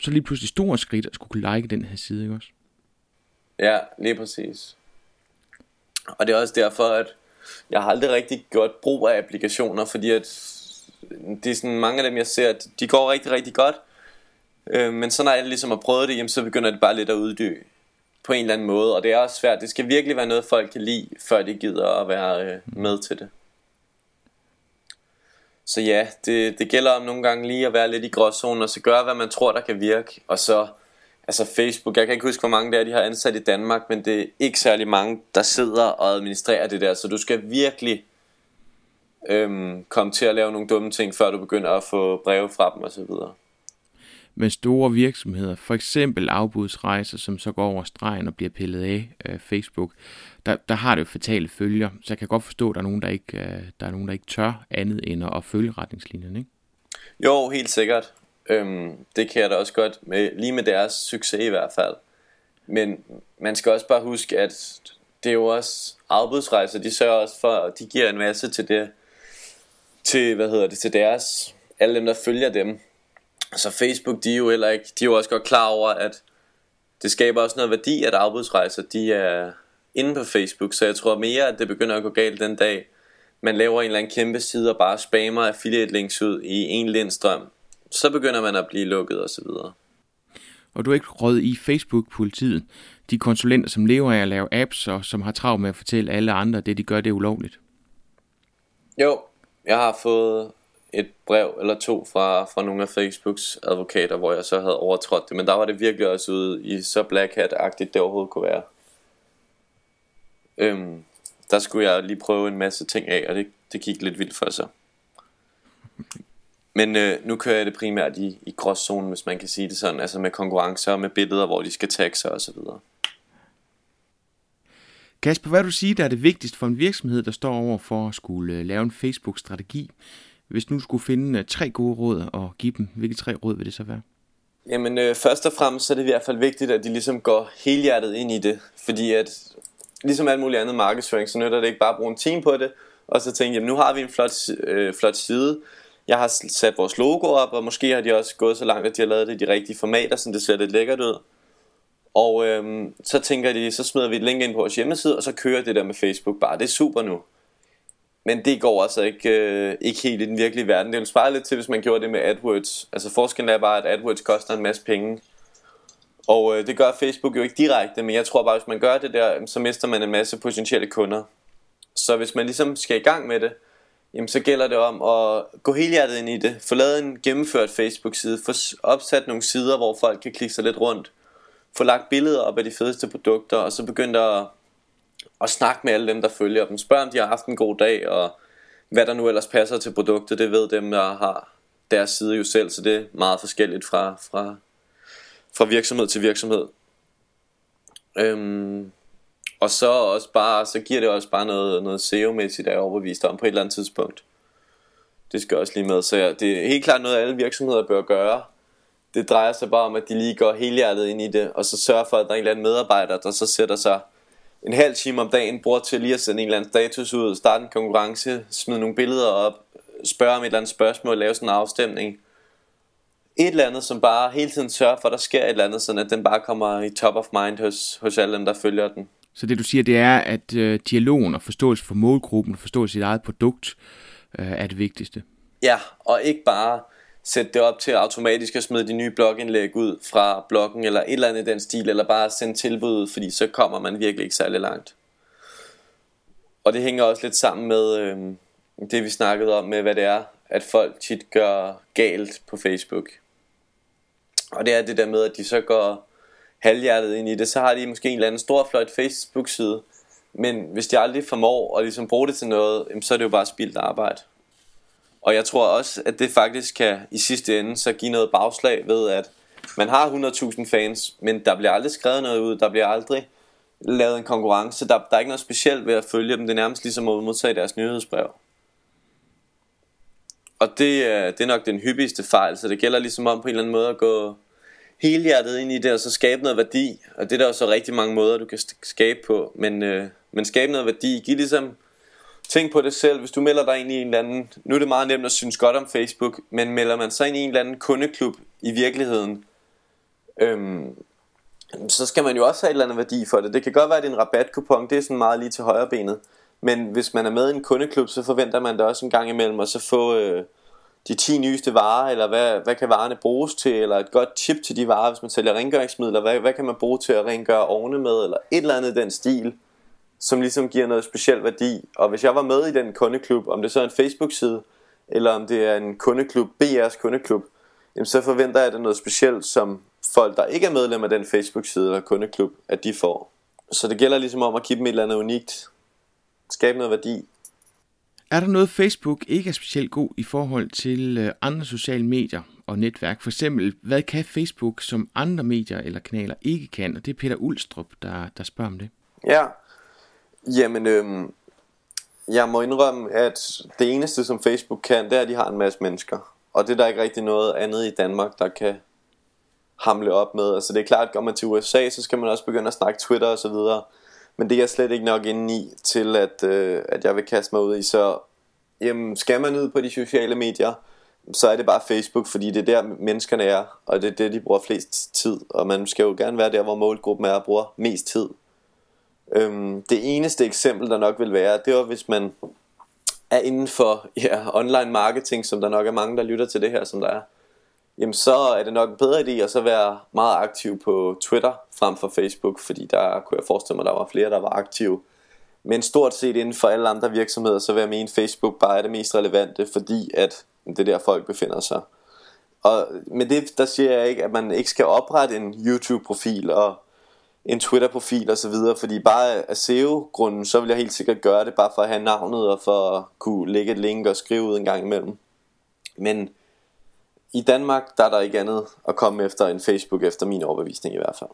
så lige pludselig store skridt, at skulle kunne like den her side, ikke også? Ja, lige præcis. Og det er også derfor, at jeg har aldrig rigtig gjort brug af applikationer, fordi at det er sådan mange af dem, jeg ser, at de går rigtig, rigtig godt. Men så når jeg ligesom har prøvet det, jamen, så begynder det bare lidt at uddø på en eller anden måde, og det er også svært. Det skal virkelig være noget, folk kan lide, før de gider at være med til det. Så ja, det gælder om nogle gange lige at være lidt i gråzonen, og så gøre, hvad man tror, der kan virke. Og så, altså Facebook, jeg kan ikke huske, hvor mange der er, de har ansat i Danmark, men det er ikke særlig mange, der sidder og administrerer det der. Så du skal virkelig komme til at lave nogle dumme ting, før du begynder at få breve fra dem osv. Men store virksomheder, for eksempel afbudsrejser, som så går over stregen og bliver pillet af Facebook, der har det jo fatale følger. Så jeg kan godt forstå, at der er nogen, der ikke tør andet end at følge retningslinjerne, ikke? Jo, helt sikkert. Det kan jeg da også godt, lige med deres succes i hvert fald. Men man skal også bare huske, at det er jo også afbudsrejser, de sørger også for, og de giver en masse til det til, til deres, alle dem der følger dem. Så Facebook, de er jo heller ikke, de er jo også godt klar over, at det skaber også noget værdi, at afbudsrejser, de er inde på Facebook. Så jeg tror mere, at det begynder at gå galt den dag man laver en eller anden kæmpe side og bare spammer affiliate links ud i en lindstrøm. Så begynder man at blive lukket og så videre. Og du er ikke råd i Facebook-politiet, de konsulenter, som lever af at lave apps, og som har travlt med at fortælle alle andre, det de gør, det er ulovligt? Jo, jeg har fået et brev eller to fra nogle af Facebooks advokater, hvor jeg så havde overtrådt det. Men der var det virkelig også ude i så black hat-agtigt, det overhovedet kunne være. Der skulle jeg lige prøve en masse ting af, og det gik lidt vildt for sig. Men nu kører jeg det primært i gråzonen, hvis man kan sige det sådan. Altså med konkurrencer og med billeder, hvor de skal tagge sig osv. Kasper, hvad vil du sige, der er det vigtigste for en virksomhed, der står over for at skulle lave en Facebook-strategi? Hvis nu skulle finde tre gode råd og give dem, hvilke tre råd vil det så være? Jamen først og fremmest så er det i hvert fald vigtigt, at de ligesom går helhjertet ind i det. Fordi at ligesom alt muligt andet markedsføring, så nytter det ikke bare at bruge en time på det. Og så tænke, jamen nu har vi en flot side. Jeg har sat vores logo op, og måske har de også gået så langt, at de har lavet det i de rigtige formater, så det ser lidt lækkert ud. Og så tænker de, så smider vi et link ind på vores hjemmeside, og så kører det der med Facebook bare. Det er super nu. Men det går altså ikke helt i den virkelige verden. Det ville svare lidt til, hvis man gjorde det med AdWords. Altså forskellen er bare, at AdWords koster en masse penge. Og det gør Facebook jo ikke direkte, men jeg tror bare, hvis man gør det der, så mister man en masse potentielle kunder. Så hvis man ligesom skal i gang med det, jamen så gælder det om at gå helhjertet ind i det. Få lavet en gennemført Facebook-side. Få opsat nogle sider, hvor folk kan klikke sig lidt rundt. Få lagt billeder op af de fedeste produkter. Og så begynde at snakke med alle dem, der følger dem. Spørg om de har haft en god dag. Og hvad der nu ellers passer til produktet, det ved dem, der har deres side jo selv. Så det er meget forskelligt fra virksomhed til virksomhed. Og så også bare, så giver det også bare noget SEO-mæssigt, der er overbevist om på et eller andet tidspunkt. Det skal også lige med. Så ja, det er helt klart noget, alle virksomheder bør gøre. Det drejer sig bare om, at de lige går helhjertet ind i det, og så sørger for, at der er en eller anden medarbejder, der så sætter sig en halv time om dagen, bruger til lige at sende en eller anden status ud, starte en konkurrence, smide nogle billeder op, spørge om et eller andet spørgsmål, lave sådan en afstemning. Et eller andet, som bare hele tiden sørger for, at der sker et eller andet, sådan at den bare kommer i top of mind hos alle dem, der følger den. Så det du siger, det er, at dialogen og forståelse for målgruppen, forståelse for sit eget produkt, er det vigtigste. Ja, og ikke bare sætte det op til at automatisk at smide de nye blogindlæg ud fra bloggen, eller et eller andet i den stil, eller bare sende tilbud, fordi så kommer man virkelig ikke særlig langt. Og det hænger også lidt sammen med det, vi snakkede om med, hvad det er, at folk tit gør galt på Facebook. Og det er det der med, at de så går halvhjertet ind i det, så har de måske en eller anden stor flot Facebook-side, men hvis de aldrig formår at ligesom bruge det til noget, så er det jo bare spildt arbejde. Og jeg tror også, at det faktisk kan i sidste ende så give noget bagslag ved, at man har 100.000 fans, men der bliver aldrig skrevet noget ud, der bliver aldrig lavet en konkurrence, der er ikke noget specielt ved at følge dem, det er nærmest ligesom at modtage deres nyhedsbrev. Og det er nok den hyppigste fejl, så det gælder ligesom om på en eller anden måde at gå helhjertet ind i det, og så skabe noget værdi. Og det er der så rigtig mange måder du kan skabe på. Men skabe noget værdi. Giv ligesom, tænk på det selv. Hvis du melder dig ind i en eller anden, nu er det meget nemt at synes godt om Facebook, men melder man sig ind i en eller anden kundeklub i virkeligheden, så skal man jo også have et eller andet værdi for det. Det kan godt være at det er en rabatkupon, det er sådan meget lige til højre benet. Men hvis man er med i en kundeklub, så forventer man da også en gang imellem at så få de 10 nyeste varer, eller hvad kan varerne bruges til, eller et godt tip til de varer, hvis man sælger rengøringsmidler, hvad kan man bruge til at rengøre ovne med, eller et eller andet den stil, som ligesom giver noget speciel værdi. Og hvis jeg var med i den kundeklub, om det så er en Facebook-side, eller om det er en kundeklub, BR's kundeklub, jamen så forventer jeg, at det er noget specielt, som folk, der ikke er medlem af den Facebook-side eller kundeklub, at de får. Så det gælder ligesom om at give dem et eller andet unikt, skabe noget værdi. Er der noget Facebook ikke er specielt god i forhold til andre sociale medier og netværk? For eksempel, hvad kan Facebook som andre medier eller kanaler ikke kan? Og det er Peter Ulstrup, der spørger om det. Ja, jamen jeg må indrømme, at det eneste som Facebook kan, det er at de har en masse mennesker. Og det er der ikke rigtig noget andet i Danmark, der kan hamle op med. Altså det er klart, at går man til USA, så skal man også begynde at snakke Twitter og så videre. Men det er jeg slet ikke nok inde i til at jeg vil kaste mig ud i. Så jamen skal man ud på de sociale medier, så er det bare Facebook, fordi det er der menneskerne er, og det er det de bruger flest tid, og man skal jo gerne være der, hvor målgruppen er og bruger mest tid. Det eneste eksempel der nok vil være, det var hvis man er inden for online marketing, som der nok er mange der lytter til det her, som der er, jamen så er det nok en bedre idé at så være meget aktiv på Twitter frem for Facebook, fordi der kunne jeg forestille mig der var flere der var aktive. Men stort set inden for alle andre virksomheder, så vil jeg mene Facebook bare er det mest relevante, fordi at det er der folk befinder sig. Og med det der siger jeg ikke at man ikke skal oprette en YouTube profil og en Twitter-profil og så videre, fordi bare af SEO-grunden, så vil jeg helt sikkert gøre det, bare for at have navnet og for at kunne lægge et link og skrive ud en gang imellem. Men i Danmark, der er der ikke andet at komme efter en Facebook, efter min overbevisning i hvert fald.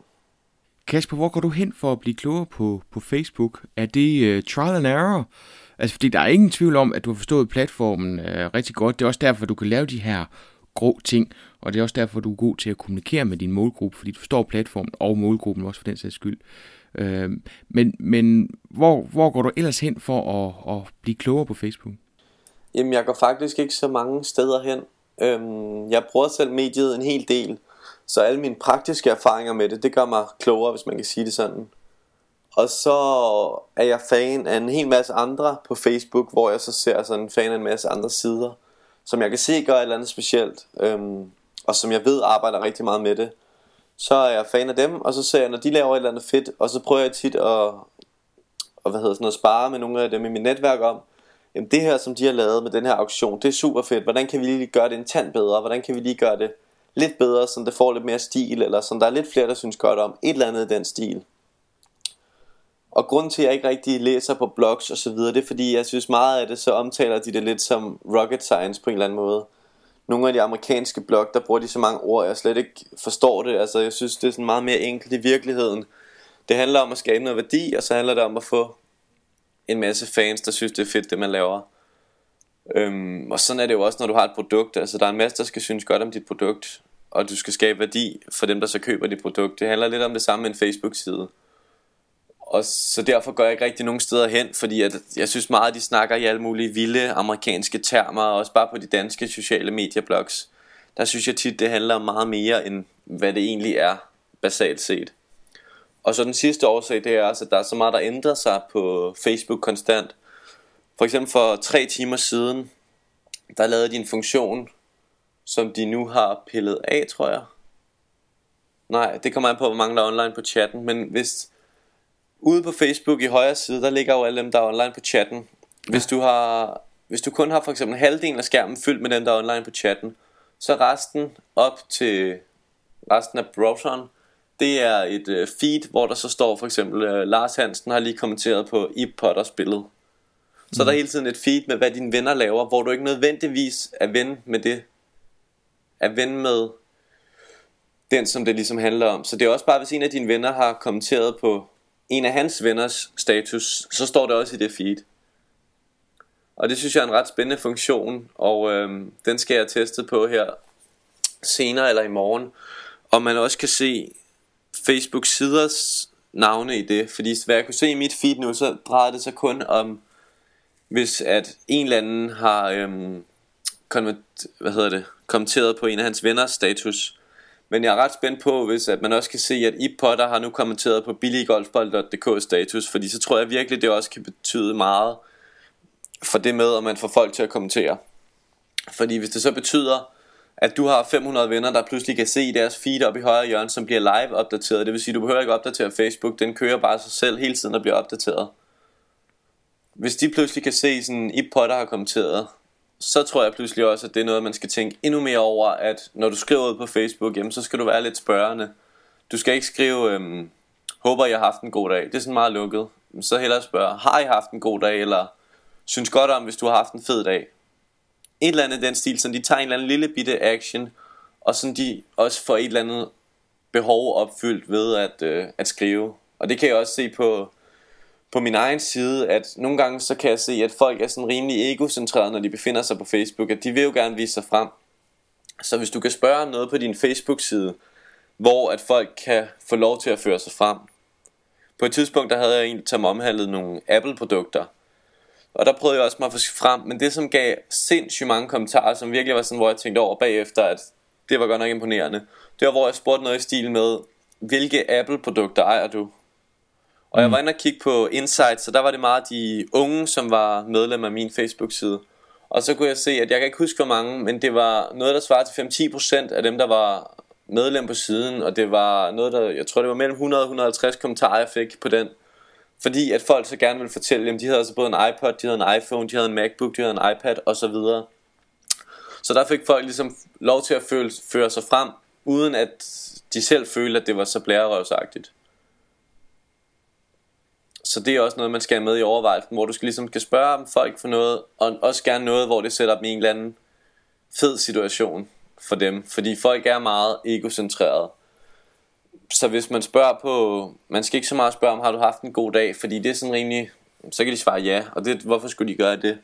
Kasper, hvor går du hen for at blive klogere på Facebook? Er det trial and error? Altså, fordi der er ingen tvivl om, at du har forstået platformen rigtig godt. Det er også derfor, du kan lave de her grå ting, og det er også derfor, du er god til at kommunikere med din målgruppe, fordi du forstår platformen og målgruppen også for den sags skyld. Men hvor går du ellers hen for at blive klogere på Facebook? Jamen, jeg går faktisk ikke så mange steder hen. Jeg bruger selv mediet en hel del, så alle mine praktiske erfaringer med det gør mig klogere, hvis man kan sige det sådan. Og så er jeg fan af en hel masse andre på Facebook, hvor jeg så ser sådan fan af en masse andre sider, som jeg kan se gør et eller andet specielt, og som jeg ved arbejder rigtig meget med det. Så er jeg fan af dem, og så ser jeg, når de laver et eller andet fedt, og så prøver jeg tit at spare med nogle af dem i mit netværk om, jamen det her, som de har lavet med den her auktion, det er super fedt. Hvordan kan vi lige gøre det en tand bedre? Hvordan kan vi lige gøre det lidt bedre, så det får lidt mere stil, eller så der er lidt flere, der synes godt om et eller andet i den stil? Og grunden til, at jeg ikke rigtig læser på blogs og så videre, det er fordi, jeg synes meget af det, så omtaler de det lidt som rocket science på en eller anden måde. Nogle af de amerikanske blog, der bruger de så mange ord, jeg slet ikke forstår det. Altså, jeg synes, det er sådan meget mere enkelt i virkeligheden. Det handler om at skabe noget værdi, og så handler det om at få en masse fans, der synes, det er fedt, det man laver. Og sådan er det jo også, når du har et produkt. Altså, der er en masse, der skal synes godt om dit produkt, og du skal skabe værdi for dem, der så køber dit produkt. Det handler lidt om det samme med en Facebook-side. Og så derfor går jeg ikke rigtig nogen steder hen, fordi jeg synes meget, at de snakker i alle mulige vilde amerikanske termer, og også bare på de danske sociale medieblogs. Der synes jeg tit, det handler om meget mere, end hvad det egentlig er, basalt set. Og så den sidste årsag, det er også, at der er så meget, der ændrer sig på Facebook konstant. For eksempel for 3 timer siden, der lavede de en funktion, som de nu har pillet af, tror jeg. Nej, det kommer an på, hvor mange der er online på chatten, men hvis... Ude på Facebook i højre side, der ligger jo alle dem, der er online på chatten. Hvis du kun har for eksempel halvdelen af skærmen fyldt med dem, der er online på chatten, så resten op til resten af browseren, det er et feed, hvor der så står for eksempel, Lars Hansen har lige kommenteret på Ib Potters billede. Så der er hele tiden et feed med, hvad dine venner laver, hvor du ikke nødvendigvis er ven med det. Er ven med den, som det ligesom handler om. Så det er også bare, hvis en af dine venner har kommenteret på en af hans venners status, så står det også i det feed. Og det synes jeg er en ret spændende funktion, og den skal jeg teste på her senere eller i morgen. Og man også kan se Facebook-siders navne i det, fordi hvad jeg kunne se i mit feed nu, så drejer det sig kun om, hvis at en eller anden har kommenteret på en af hans venners status. Men jeg er ret spændt på, hvis at man også kan se, at Ib Potter har nu kommenteret på billiggolfbold.dk status, fordi så tror jeg virkelig, det også kan betyde meget for det med, at man får folk til at kommentere. Fordi hvis det så betyder, at du har 500 venner, der pludselig kan se deres feed op i højre hjørne, som bliver live opdateret, det vil sige, at du behøver ikke opdatere Facebook, den kører bare sig selv hele tiden og bliver opdateret. Hvis de pludselig kan se, sådan Ib Potter har kommenteret, så tror jeg pludselig også, at det er noget, man skal tænke endnu mere over, at når du skriver ud på Facebook, jamen, så skal du være lidt spørgende. Du skal ikke skrive, håber jeg har haft en god dag. Det er sådan meget lukket. Så hellere spørge, har I haft en god dag, eller synes godt om, hvis du har haft en fed dag. Et eller andet den stil, så de tager en eller anden lille bitte action, og så de også får et eller andet behov opfyldt ved at skrive. Og det kan jeg også se på min egen side, at nogle gange så kan jeg se, at folk er sådan rimelig egocentrerede, når de befinder sig på Facebook, at de vil jo gerne vise sig frem. Så hvis du kan spørge om noget på din Facebook-side, hvor at folk kan få lov til at føre sig frem. På et tidspunkt, der havde jeg egentlig omhandlet nogle Apple-produkter, Og der prøvede jeg også mig frem, men det som gav sindssygt mange kommentarer, som virkelig var sådan, hvor jeg tænkte over bagefter, at det var godt nok imponerende, det var, hvor jeg spurgte noget i stil med, hvilke Apple-produkter ejer du? Og jeg var inde og kigge på Insights, så der var det meget de unge, som var medlem af min Facebook-side. Og så kunne jeg se, at jeg kan ikke huske hvor mange, men det var noget, der svarede til 5-10% af dem, der var medlem på siden. Og det var noget, der, jeg tror det var mellem 100 og 150 kommentarer, jeg fik på den. Fordi at folk så gerne ville fortælle, jamen de havde altså både en iPod, de havde en iPhone, de havde en MacBook, de havde en iPad osv. Så der fik folk ligesom lov til at føre sig frem, uden at de selv følte, at det var så blærerøvsagtigt. Så det er også noget, man skal have med i overvejelsen, hvor du ligesom skal spørge om folk for noget, og også gerne noget, hvor det sætter dem i en eller anden fed situation for dem. Fordi folk er meget egocentreret. Så hvis man spørger på, man skal ikke så meget spørge om, har du haft en god dag? Fordi det er sådan rimelig, så kan de svare ja, og det, hvorfor skulle de gøre det?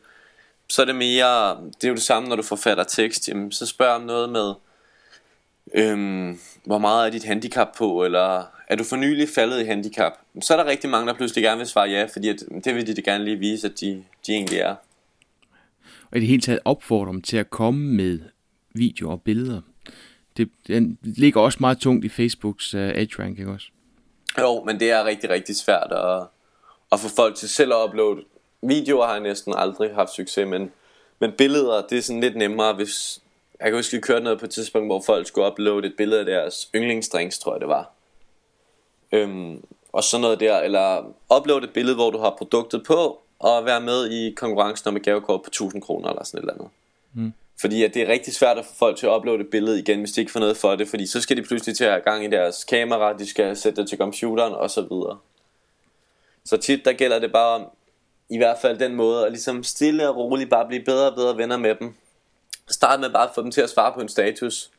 Så er det mere, det er jo det samme, når du forfatter tekst, jamen, så spørg om noget med, hvor meget er dit handicap på, eller er du for nylig faldet i handicap? Så er der rigtig mange, der pludselig gerne vil svare ja, fordi at, det vil de gerne lige vise, at de egentlig er. Og i det hele taget opfordrer dem til at komme med videoer og billeder. Den ligger også meget tungt i Facebooks edge-ranking også. Jo, men det er rigtig, rigtig svært at få folk til selv at uploade. Videoer har jeg næsten aldrig haft succes, men billeder, det er sådan lidt nemmere, hvis... Jeg kan huske, vi kørte noget på et tidspunkt, hvor folk skulle uploade et billede af deres yndlingsdrinks, tror jeg det var. Og sådan noget der, eller uploade et billede, hvor du har produktet på, og være med i konkurrencen om et gavekort på 1000 kroner eller sådan et eller andet. Fordi at det er rigtig svært at få folk til at uploade et billede igen, hvis de ikke får noget for det, fordi så skal de pludselig til at have gang i deres kamera, de skal sætte det til computeren og så videre. Så tit der gælder det bare om, i hvert fald den måde, at ligesom stille og roligt bare blive bedre og bedre venner med dem. Start med bare at få dem til at svare på en status.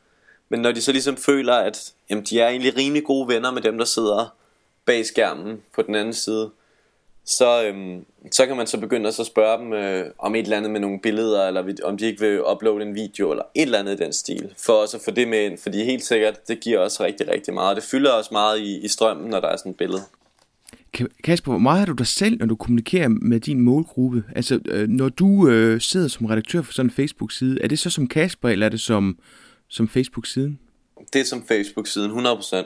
Men når de så ligesom føler, at jamen, de er egentlig rimelig gode venner med dem, der sidder bag skærmen på den anden side, så kan man så begynde at så spørge dem om et eller andet med nogle billeder, eller om de ikke vil uploade en video, eller et eller andet i den stil, for også at få det med ind. Fordi helt sikkert, det giver også rigtig, rigtig meget. Det fylder også meget i strømmen, når der er sådan et billede. Kasper, hvor meget har du dig selv, når du kommunikerer med din målgruppe? Altså, når du sidder som redaktør for sådan en Facebook-side, er det så som Kasper, eller er det som Facebook-siden? Det er som Facebook-siden, 100%.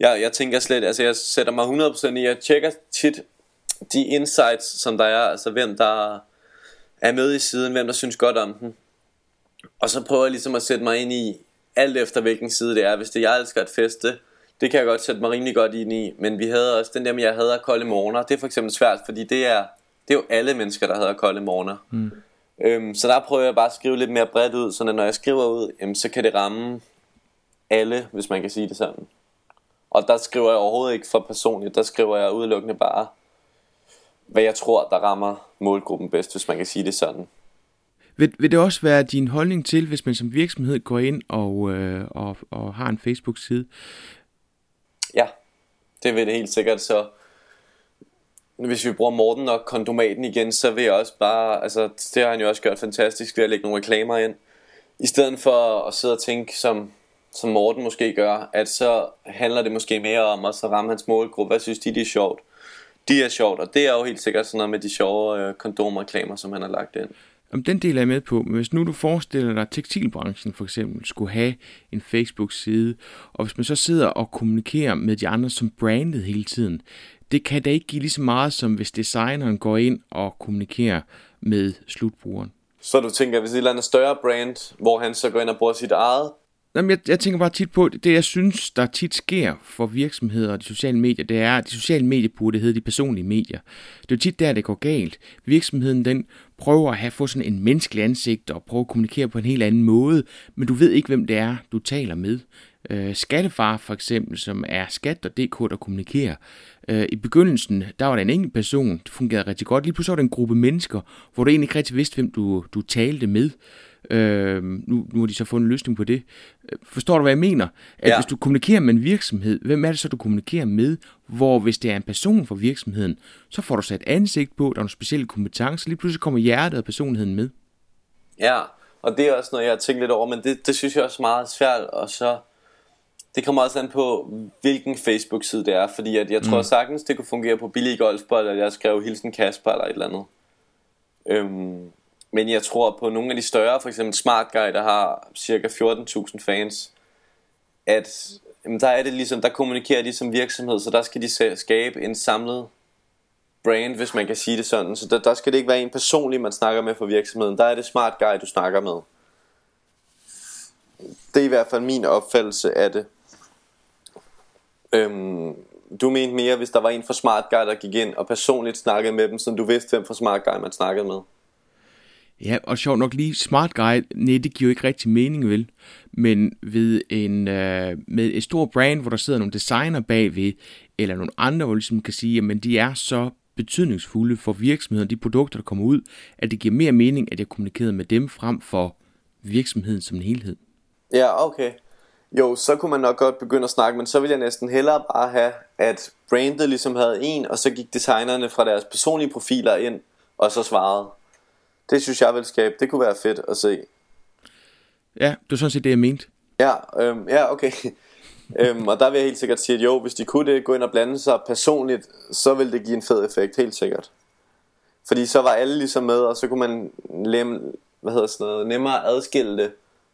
Jeg tænker slet, altså jeg sætter mig 100% i, jeg tjekker tit de insights, som der er, altså hvem der er med i siden, hvem der synes godt om den. Og så prøver jeg ligesom at sætte mig ind i, alt efter hvilken side det er. Hvis det er, jeg elsker at feste, det kan jeg godt sætte mig rimelig godt ind i. Men vi havde også den der med, jeg hader kolde morgener. Det er for eksempel svært, fordi det er jo alle mennesker, der hader kolde morgener. Så der prøver jeg bare at skrive lidt mere bredt ud, så når jeg skriver ud, jamen, så kan det ramme alle, hvis man kan sige det sådan. Og der skriver jeg overhovedet ikke for personligt, der skriver jeg udelukkende bare, hvad jeg tror, der rammer målgruppen bedst, hvis man kan sige det sådan. Vil det også være din holdning til, hvis man som virksomhed går ind og har en Facebook-side? Ja, det vil det helt sikkert. Så hvis vi bruger Morten og Kondomaten igen, så vil jeg også bare, altså det har han jo også gjort fantastisk ved at lægge nogle reklamer ind. I stedet for at sidde og tænke som Morten måske gør, at så handler det måske mere om at så ramme hans målgruppe. Hvad synes de er sjovt? De er sjovt, og det er jo helt sikkert sådan noget med de sjove kondomreklamer, som han har lagt ind. Om den del er jeg med på, men hvis nu du forestiller dig, at tekstilbranchen for eksempel skulle have en Facebook-side, og hvis man så sidder og kommunikerer med de andre som brandet hele tiden, det kan da ikke give lige så meget, som hvis designeren går ind og kommunikerer med slutbrugeren. Så du tænker, hvis et eller andet større brand, hvor han så går ind og bruger sit eget? Jamen, jeg tænker bare tit på, det jeg synes, der tit sker for virksomheder og de sociale medier, det er, at de sociale medier burde hedde de personlige medier. Det er jo tit der, det går galt. Virksomheden, den prøver at få sådan en menneskelig ansigt og prøver at kommunikere på en helt anden måde, men du ved ikke, hvem det er, du taler med. Skattefar for eksempel, som er skat.dk, der kommunikerer. I begyndelsen, der var der en enkelt person, det fungerede rigtig godt. Lige pludselig var der en gruppe mennesker, hvor du egentlig ikke rigtig vidste, hvem du talte med. Nu har de så fundet en løsning på det. Forstår du, hvad jeg mener? At ja. Hvis du kommunikerer med en virksomhed, hvem er det så, du kommunikerer med? Hvor hvis det er en person for virksomheden, så får du sat ansigt på, der er nogle specielle kompetencer. Lige pludselig kommer hjertet og personligheden med. Ja, og det er også noget, jeg har tænkt lidt over, men det synes jeg også er meget svært. Og så Det kommer også an på, hvilken Facebook-side det er. Fordi at jeg tror sagtens, det kunne fungere på billig golfbold, at jeg skrev hilsen Kasper eller et eller andet. Men jeg tror på nogle af de større, for eksempel Smartguy, der har cirka 14.000 fans, at der er det ligesom, der kommunikerer de som virksomhed, så der skal de skabe en samlet brand, hvis man kan sige det sådan. Så der skal det ikke være en personlig, man snakker med for virksomheden. Der er det Smartguy, du snakker med. Det er i hvert fald min opfattelse af det. Du mente mere, hvis der var en fra Smartguy, der gik ind og personligt snakkede med dem, så du vidste, hvem fra Smartguy man snakkede med. Ja, og sjovt nok lige Smartguy, nej, det giver jo ikke rigtig mening, vel? Men ved en, med et stort brand, hvor der sidder nogle designer bagved, eller nogle andre, hvor ligesom kan sige, jamen de er så betydningsfulde for virksomheden, de produkter, der kommer ud, at det giver mere mening, at jeg kommunikerer med dem, frem for virksomheden som en helhed. Ja, okay. Jo, så kunne man nok godt begynde at snakke, men så ville jeg næsten hellere bare have, at brandet ligesom havde en, og så gik designerne fra deres personlige profiler ind, og så svarede. Det synes jeg ville skabe. Det kunne være fedt at se. Ja, det er sådan set det, jeg mente. Ja, ja okay. Og der vil jeg helt sikkert sige, at jo, hvis de kunne det, gå ind og blande sig personligt, så ville det give en fed effekt, helt sikkert. Fordi så var alle ligesom med, og så kunne man nemmere adskille det,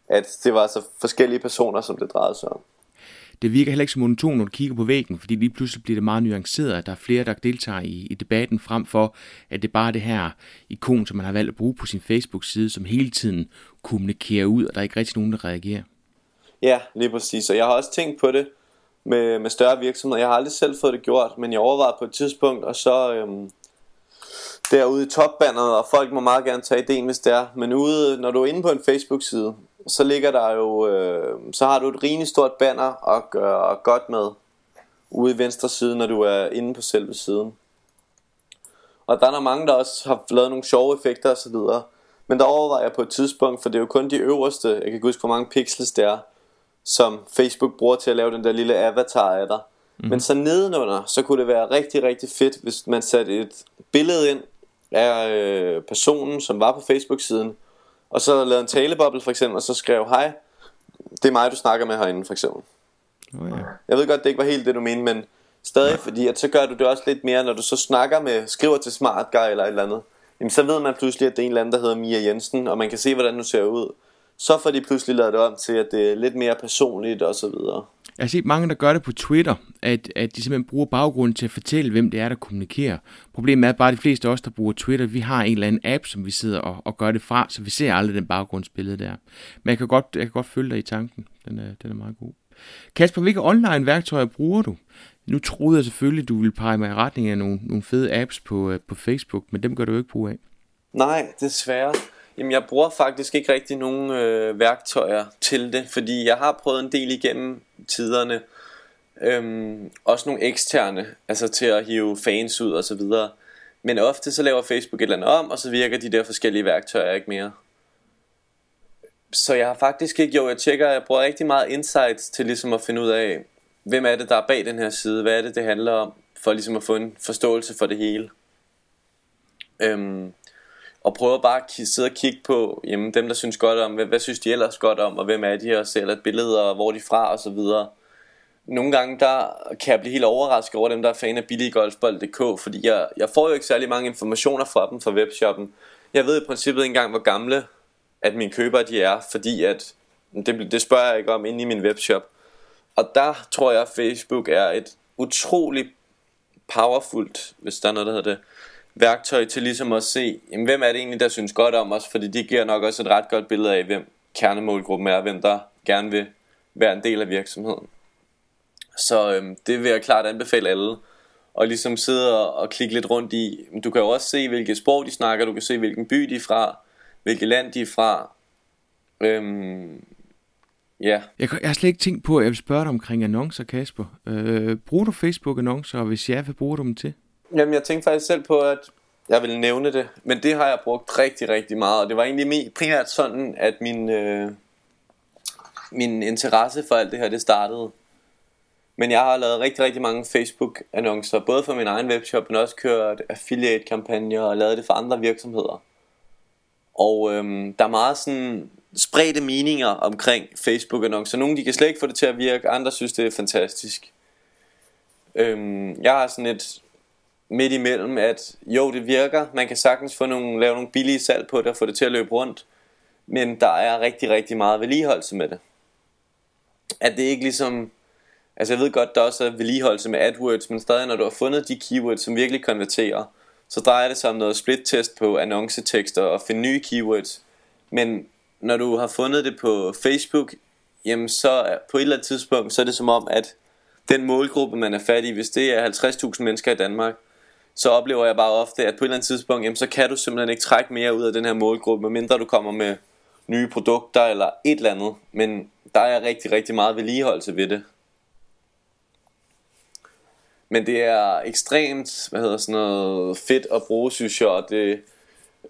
at det var så forskellige personer, som det drejede sig om. Det virker heller ikke så monotont, når du kigger på væggen, fordi lige pludselig bliver det meget nuanceret, at der er flere, der deltager i debatten, frem for, at det bare er det her ikon, som man har valgt at bruge på sin Facebook-side, som hele tiden kommunikerer ud, og der er ikke rigtig nogen, der reagerer. Ja, lige præcis, og jeg har også tænkt på det med større virksomheder. Jeg har aldrig selv fået det gjort, men jeg overvejede på et tidspunkt, og så derude i topbanderet, og folk må meget gerne tage ideen, hvis det er, men ude, når du er inde på en Facebook-side, så ligger der jo, så har du et rimelig stort banner at gøre godt med ude i venstre side, når du er inde på selve siden. Og der er mange, der også har lavet nogle sjove effekter og så videre. Men der overvejer jeg på et tidspunkt, for det er jo kun de øverste, jeg kan ikke huske hvor mange pixels det er, som Facebook bruger til at lave den der lille avatar af dig. Men så nedenunder, så kunne det være rigtig, rigtig fedt, hvis man satte et billede ind af personen, som var på Facebook-siden, og så lavede en taleboble for eksempel, og så skrev, hej, det er mig, du snakker med herinde for eksempel. Oh, ja. Jeg ved godt, det ikke var helt det, du mente, men stadig, ja. Fordi at så gør du det også lidt mere, når du så snakker med, skriver til Smartguy eller et eller andet. Jamen, så ved man pludselig, at det er en eller anden, der hedder Mia Jensen, og man kan se, hvordan du ser ud. Så får de pludselig lavet det om til, at det er lidt mere personligt og så videre. Jeg har set mange, der gør det på Twitter, at de simpelthen bruger baggrunden til at fortælle, hvem det er, der kommunikerer. Problemet er bare, at de fleste af os, der bruger Twitter, vi har en eller anden app, som vi sidder og gør det fra, så vi ser aldrig den baggrundsbillede der. Men jeg kan godt følge dig i tanken. Den er meget god. Kasper, hvilke online-værktøjer bruger du? Nu troede jeg selvfølgelig, du ville pege mig i retning af nogle fede apps på Facebook, men dem gør du jo ikke brug af. Nej, desværre. Jamen, jeg bruger faktisk ikke rigtig nogen værktøjer til det, fordi jeg har prøvet en del igennem tiderne. Også nogle eksterne, altså til at hive fans ud og så videre. Men ofte så laver Facebook et eller andet om, og så virker de der forskellige værktøjer ikke mere. Så jeg har faktisk ikke, jo, jeg bruger rigtig meget insights til ligesom at finde ud af, hvem er det, der er bag den her side, hvad er det, det handler om, for ligesom at få en forståelse for det hele. Og prøver bare at sidde og kigge på, jamen, dem der synes godt om, hvad synes de ellers godt om, og hvem er de, og ser et billede, og hvor de fra, og så videre. Nogle gange der kan jeg blive helt overrasket over dem, der er fan af billiggolfbold.dk, fordi jeg får jo ikke særlig mange informationer fra dem, fra webshoppen. Jeg ved i princippet ikke engang, hvor gamle at mine købere de er, fordi at det spørger jeg ikke om inde i min webshop. Og der tror jeg, at Facebook er et utroligt powerfult, hvis der er noget, der hedder det, værktøj til ligesom at se, jamen, hvem er det egentlig, der synes godt om os, fordi de giver nok også et ret godt billede af, hvem kernemålgruppen er, hvem der gerne vil være en del af virksomheden. Så det vil jeg klart anbefale alle, og ligesom sidde og klikke lidt rundt i. Du kan jo også se, hvilket sprog de snakker, du kan se, hvilken by de er fra, hvilket land de er fra. Yeah. Jeg har slet ikke tænkt på, at jeg vil spørge dig omkring annoncer, Kasper. Bruger du Facebook-annoncer, og hvis ja, hvad bruger du dem til? Jamen, jeg tænkte faktisk selv på, at jeg ville nævne det, men det har jeg brugt rigtig, rigtig meget. Og det var egentlig primært sådan, at min interesse for alt det her, det startede. Men jeg har lavet rigtig, rigtig mange Facebook-annoncer, både for min egen webshop, men også kørt affiliate-kampagner og lavet det for andre virksomheder. Og der er meget sådan, spredte meninger omkring Facebook-annoncer. Nogle de kan slet ikke få det til at virke, andre synes det er fantastisk. Jeg har sådan et midt imellem, at jo, det virker. Man kan sagtens få lave nogle billige salg på det og få det til at løbe rundt, men der er rigtig, rigtig meget vedligeholdelse med det. At det ikke ligesom, altså jeg ved godt, der også er vedligeholdelse med AdWords, men stadig når du har fundet de keywords, som virkelig konverterer, så drejer det sig om noget split-test på annoncetekster og finde nye keywords. Men når du har fundet det på Facebook, jamen så på et eller andet tidspunkt, så er det som om, at den målgruppe, man er fat i, hvis det er 50.000 mennesker i Danmark, så oplever jeg bare ofte, at på et eller andet tidspunkt, jamen så kan du simpelthen ikke trække mere ud af den her målgruppe, medmindre du kommer med nye produkter eller et eller andet. Men der er rigtig, rigtig meget vedligeholdelse ved det. Men det er ekstremt, fedt at bruge, synes jeg, og det,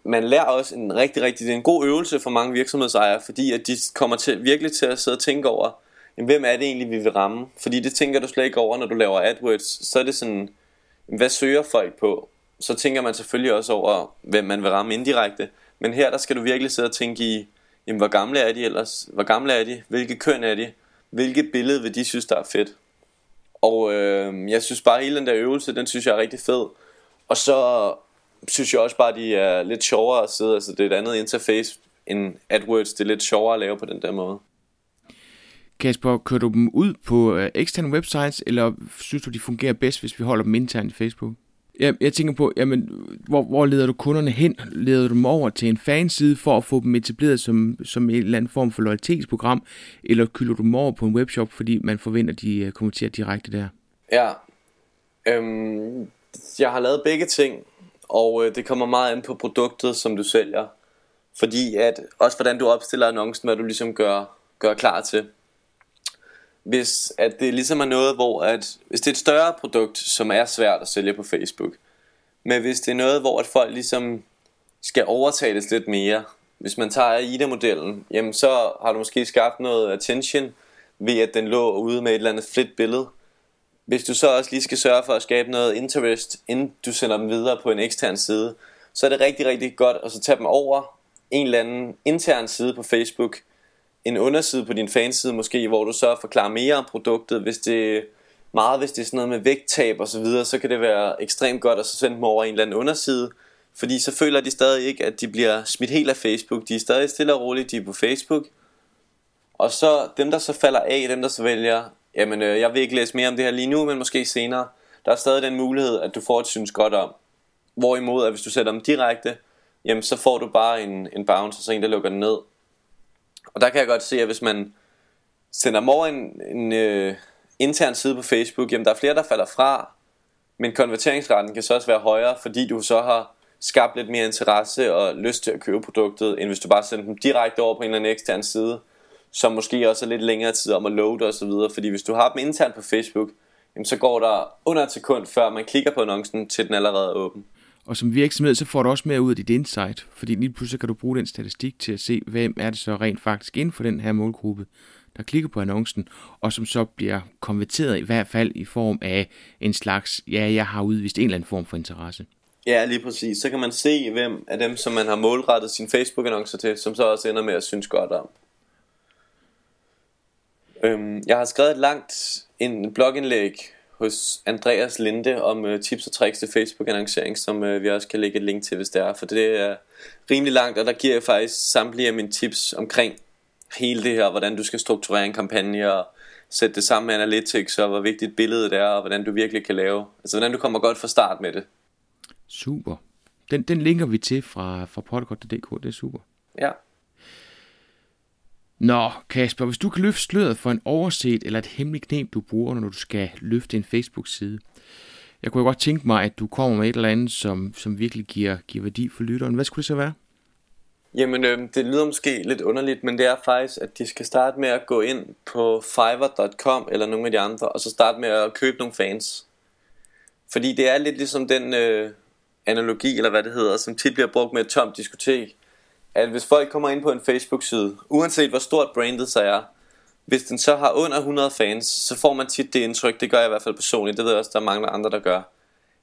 man lærer også det er en god øvelse for mange virksomhedsejere, fordi at de kommer til virkelig til at sidde og tænke over, jamen, hvem er det egentlig vi vil ramme, fordi det tænker du slet ikke over, når du laver AdWords. Så er det sådan, hvad søger folk på? Så tænker man selvfølgelig også over, hvem man vil ramme indirekte, men her der skal du virkelig sidde og tænke i, jamen, hvor gamle er de ellers, hvor gamle er de, hvilke køn er de, hvilket billede vil de synes der er fedt. Og jeg synes bare hele den der øvelse, den synes jeg er rigtig fed. Og så synes jeg også bare de er lidt sjovere at sidde, altså det er et andet interface end AdWords, det er lidt sjovere at lave på den der måde. Kasper, kører du dem ud på eksterne websites, eller synes du de fungerer bedst, hvis vi holder dem internt i Facebook? Jeg tænker på, jamen, hvor leder du kunderne hen? Leder du dem over til en fanside for at få dem etableret som en eller anden form for loyalitetsprogram, eller kylder du dem over på en webshop, fordi man forventer, at de kommenterer direkte der? Ja, jeg har lavet begge ting, og det kommer meget an på produktet, som du sælger. Fordi at, også hvordan du opstiller annoncen, hvad du ligesom gør klar til. Hvis at det ligesom er noget, hvor at, hvis det er et større produkt, som er svært at sælge på Facebook, men hvis det er noget, hvor at folk ligesom skal overtales lidt mere, hvis man tager Ida-modellen, jamen så har du måske skabt noget attention ved at den lå ude med et eller andet flit billede. Hvis du så også lige skal sørge for at skabe noget interest, inden du sender dem videre på en ekstern side, så er det rigtig, rigtig godt at så tage dem over en eller anden intern side på Facebook, en underside på din fanside måske, hvor du så forklarer mere om produktet. Hvis det er sådan noget med vægttab og så videre, så kan det være ekstremt godt at så sende dem over en eller anden underside, fordi så føler de stadig ikke, at de bliver smidt helt af Facebook. De er stadig stille og roligt, de er på Facebook. Og så dem der så falder af, dem der så vælger, jamen jeg vil ikke læse mere om det her lige nu, men måske senere, der er stadig den mulighed, at du får et synes godt om. Hvorimod at hvis du sætter dem direkte, jamen så får du bare en bounce, og så en der lukker den ned. Og der kan jeg godt se, at hvis man sender dem over en intern side på Facebook, jamen der er flere, der falder fra, men konverteringsraten kan så også være højere, fordi du så har skabt lidt mere interesse og lyst til at købe produktet, end hvis du bare sender dem direkte over på en eller anden ekstern side, som måske også er lidt længere tid om at loade osv. Fordi hvis du har dem internt på Facebook, jamen så går der under et sekund, før man klikker på annoncen, til den allerede er åben. Og som virksomhed, så får du også mere ud af dit insight, fordi lige pludselig kan du bruge den statistik til at se, hvem er det så rent faktisk inden for den her målgruppe, der klikker på annoncen, og som så bliver konverteret i hvert fald i form af en slags, ja, jeg har udvist en eller anden form for interesse. Ja, lige præcis. Så kan man se, hvem af dem, som man har målrettet sine Facebook-annoncer til, som så også ender med at synes godt om. Jeg har skrevet et langt blogindlæg hos Andreas Linde om tips og tricks til Facebook-annoncering, som vi også kan lægge et link til, hvis det er, for det er rimelig langt, og der giver jeg faktisk samtlige af mine tips omkring hele det her, hvordan du skal strukturere en kampagne og sætte det sammen med analytics, og hvor vigtigt billedet er, og hvordan du virkelig kan lave, altså hvordan du kommer godt fra start med det. Super. Den linker vi til fra PotterCut.dk, det er super. Ja. Nå Kasper, hvis du kan løfte sløret for en overset eller et hemmeligt knep, du bruger, når du skal løfte en Facebook-side. Jeg kunne godt tænke mig, at du kommer med et eller andet, som virkelig giver værdi for lytteren. Hvad skulle det så være? Jamen, det lyder måske lidt underligt, men det er faktisk, at de skal starte med at gå ind på fiverr.com eller nogle af de andre, og så starte med at købe nogle fans. Fordi det er lidt ligesom den analogi, eller hvad det hedder, som tit bliver brugt med et tomt diskotek. At hvis folk kommer ind på en Facebook-side, uanset hvor stort brandet så er, hvis den så har under 100 fans, så får man tit det indtryk, det gør jeg i hvert fald personligt, det ved jeg også, der er mange andre, der gør.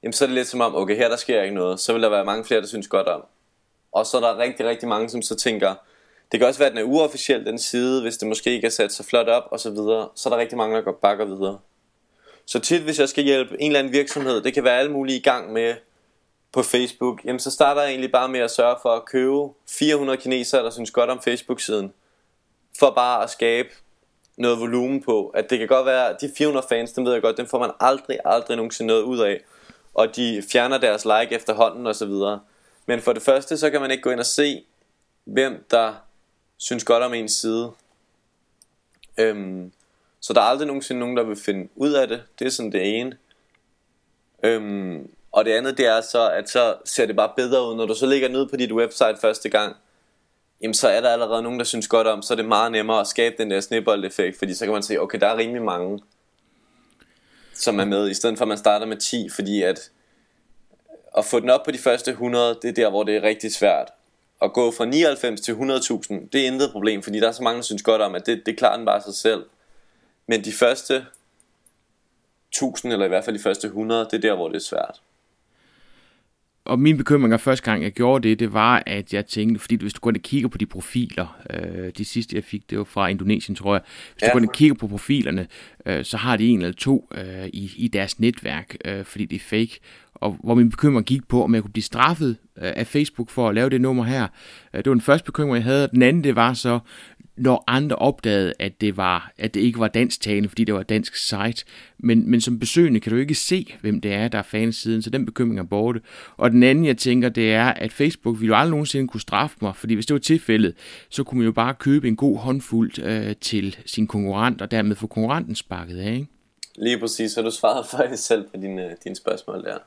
Jamen så er det lidt som om, okay, her der sker ikke noget, så vil der være mange flere, der synes godt om. Og så er der rigtig, rigtig mange, som så tænker, Det kan også være, at den er uofficiel, den side, hvis det måske ikke er sat så flot op og så videre. Så er der rigtig mange, der går bakker videre. Så tit, hvis jeg skal hjælpe en eller anden virksomhed, det kan være alle mulige i gang med på Facebook, jamen så starter jeg egentlig bare med at sørge for at købe 400 kinesere, der synes godt om Facebook-siden, for bare at skabe noget volumen på. At det kan godt være, at de 400 fans, dem ved jeg godt, dem får man aldrig nogensinde noget ud af. Og de fjerner deres like efterhånden og så videre. Men for det første, så kan man ikke gå ind og se, hvem der synes godt om ens side. Så der er aldrig nogensinde nogen, der vil finde ud af det. Det er sådan det ene. Og det andet, det er så, at så ser det bare bedre ud. Når du så ligger ned på dit website første gang, jamen så er der allerede nogen, der synes godt om. Så er det meget nemmere at skabe den der snebold-effekt, fordi så kan man se, okay, der er rimelig mange, som er med, i stedet for at man starter med 10. Fordi at få den op på de første 100, det er der, hvor det er rigtig svært. At gå fra 99 til 100.000, det er intet problem, fordi der er så mange, der synes godt om, at det klarer den bare sig selv. Men de første 1000, eller i hvert fald de første 100, det er der, hvor det er svært. Og min bekymring første gang, jeg gjorde det, det var, at jeg tænkte, fordi hvis du går ind og kigger på de profiler, de sidste jeg fik, det var fra Indonesien, tror jeg. Hvis du går ind og kigger på profilerne, så har de en eller to i deres netværk, fordi det er fake. Og hvor min bekymring gik på, om jeg kunne blive straffet af Facebook for at lave det nummer her. Det var den første bekymring, jeg havde. Den anden, det var så, når andre opdagede, at det ikke var dansktalende, fordi det var et dansk site. Men som besøgende kan du ikke se, hvem det er, der er fansiden, så den bekymring er borte. Og den anden, jeg tænker, det er, at Facebook ville jo aldrig nogensinde kunne straffe mig, fordi hvis det var tilfældet, så kunne man jo bare købe en god håndfuld til sin konkurrent, og dermed få konkurrenten sparket af, ikke? Lige præcis, så du svarede faktisk selv på dine spørgsmål der.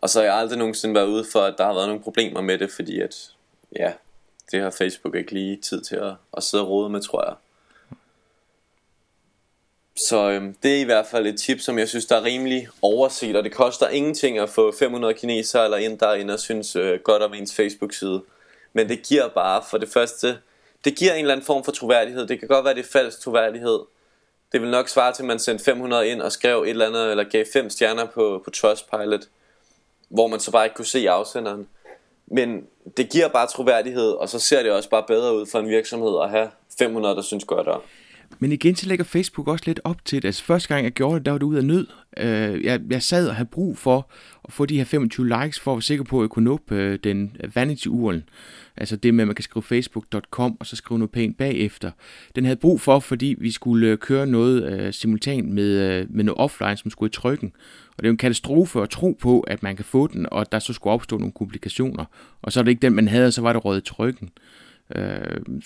Og så har jeg aldrig nogensinde været ude for, at der har været nogle problemer med det, fordi at, ja, det har Facebook ikke lige tid til at sidde og rode med, tror jeg. Så det er i hvert fald et tip, som jeg synes, der er rimelig overset, og det koster ingenting at få 500 kinesere eller en derinde og synes godt om ens Facebook-side. Men det giver bare, for det første, det giver en eller anden form for troværdighed. Det kan godt være, det er falsk troværdighed. Det vil nok svare til, at man sendte 500 ind og skrev et eller andet, eller gav 5 stjerner på Trustpilot, hvor man så bare ikke kunne se afsenderen. Men det giver bare troværdighed, og så ser det også bare bedre ud for en virksomhed at have 500, der synes godt om. Men igen, så lægger Facebook også lidt op til det. Altså første gang jeg gjorde det, der var det ud af nød. Jeg sad og havde brug for at få de her 25 likes, for at være sikker på, at jeg kunne nå den vanity-urlen. Altså det med, at man kan skrive facebook.com, og så skrive noget pænt bagefter. Den havde brug for, fordi vi skulle køre noget simultant med noget offline, som skulle i trykken. Og det er jo en katastrofe at tro på, at man kan få den, og at der så skulle opstå nogle komplikationer. Og så er det ikke den, man havde, og så var det røget i trykken.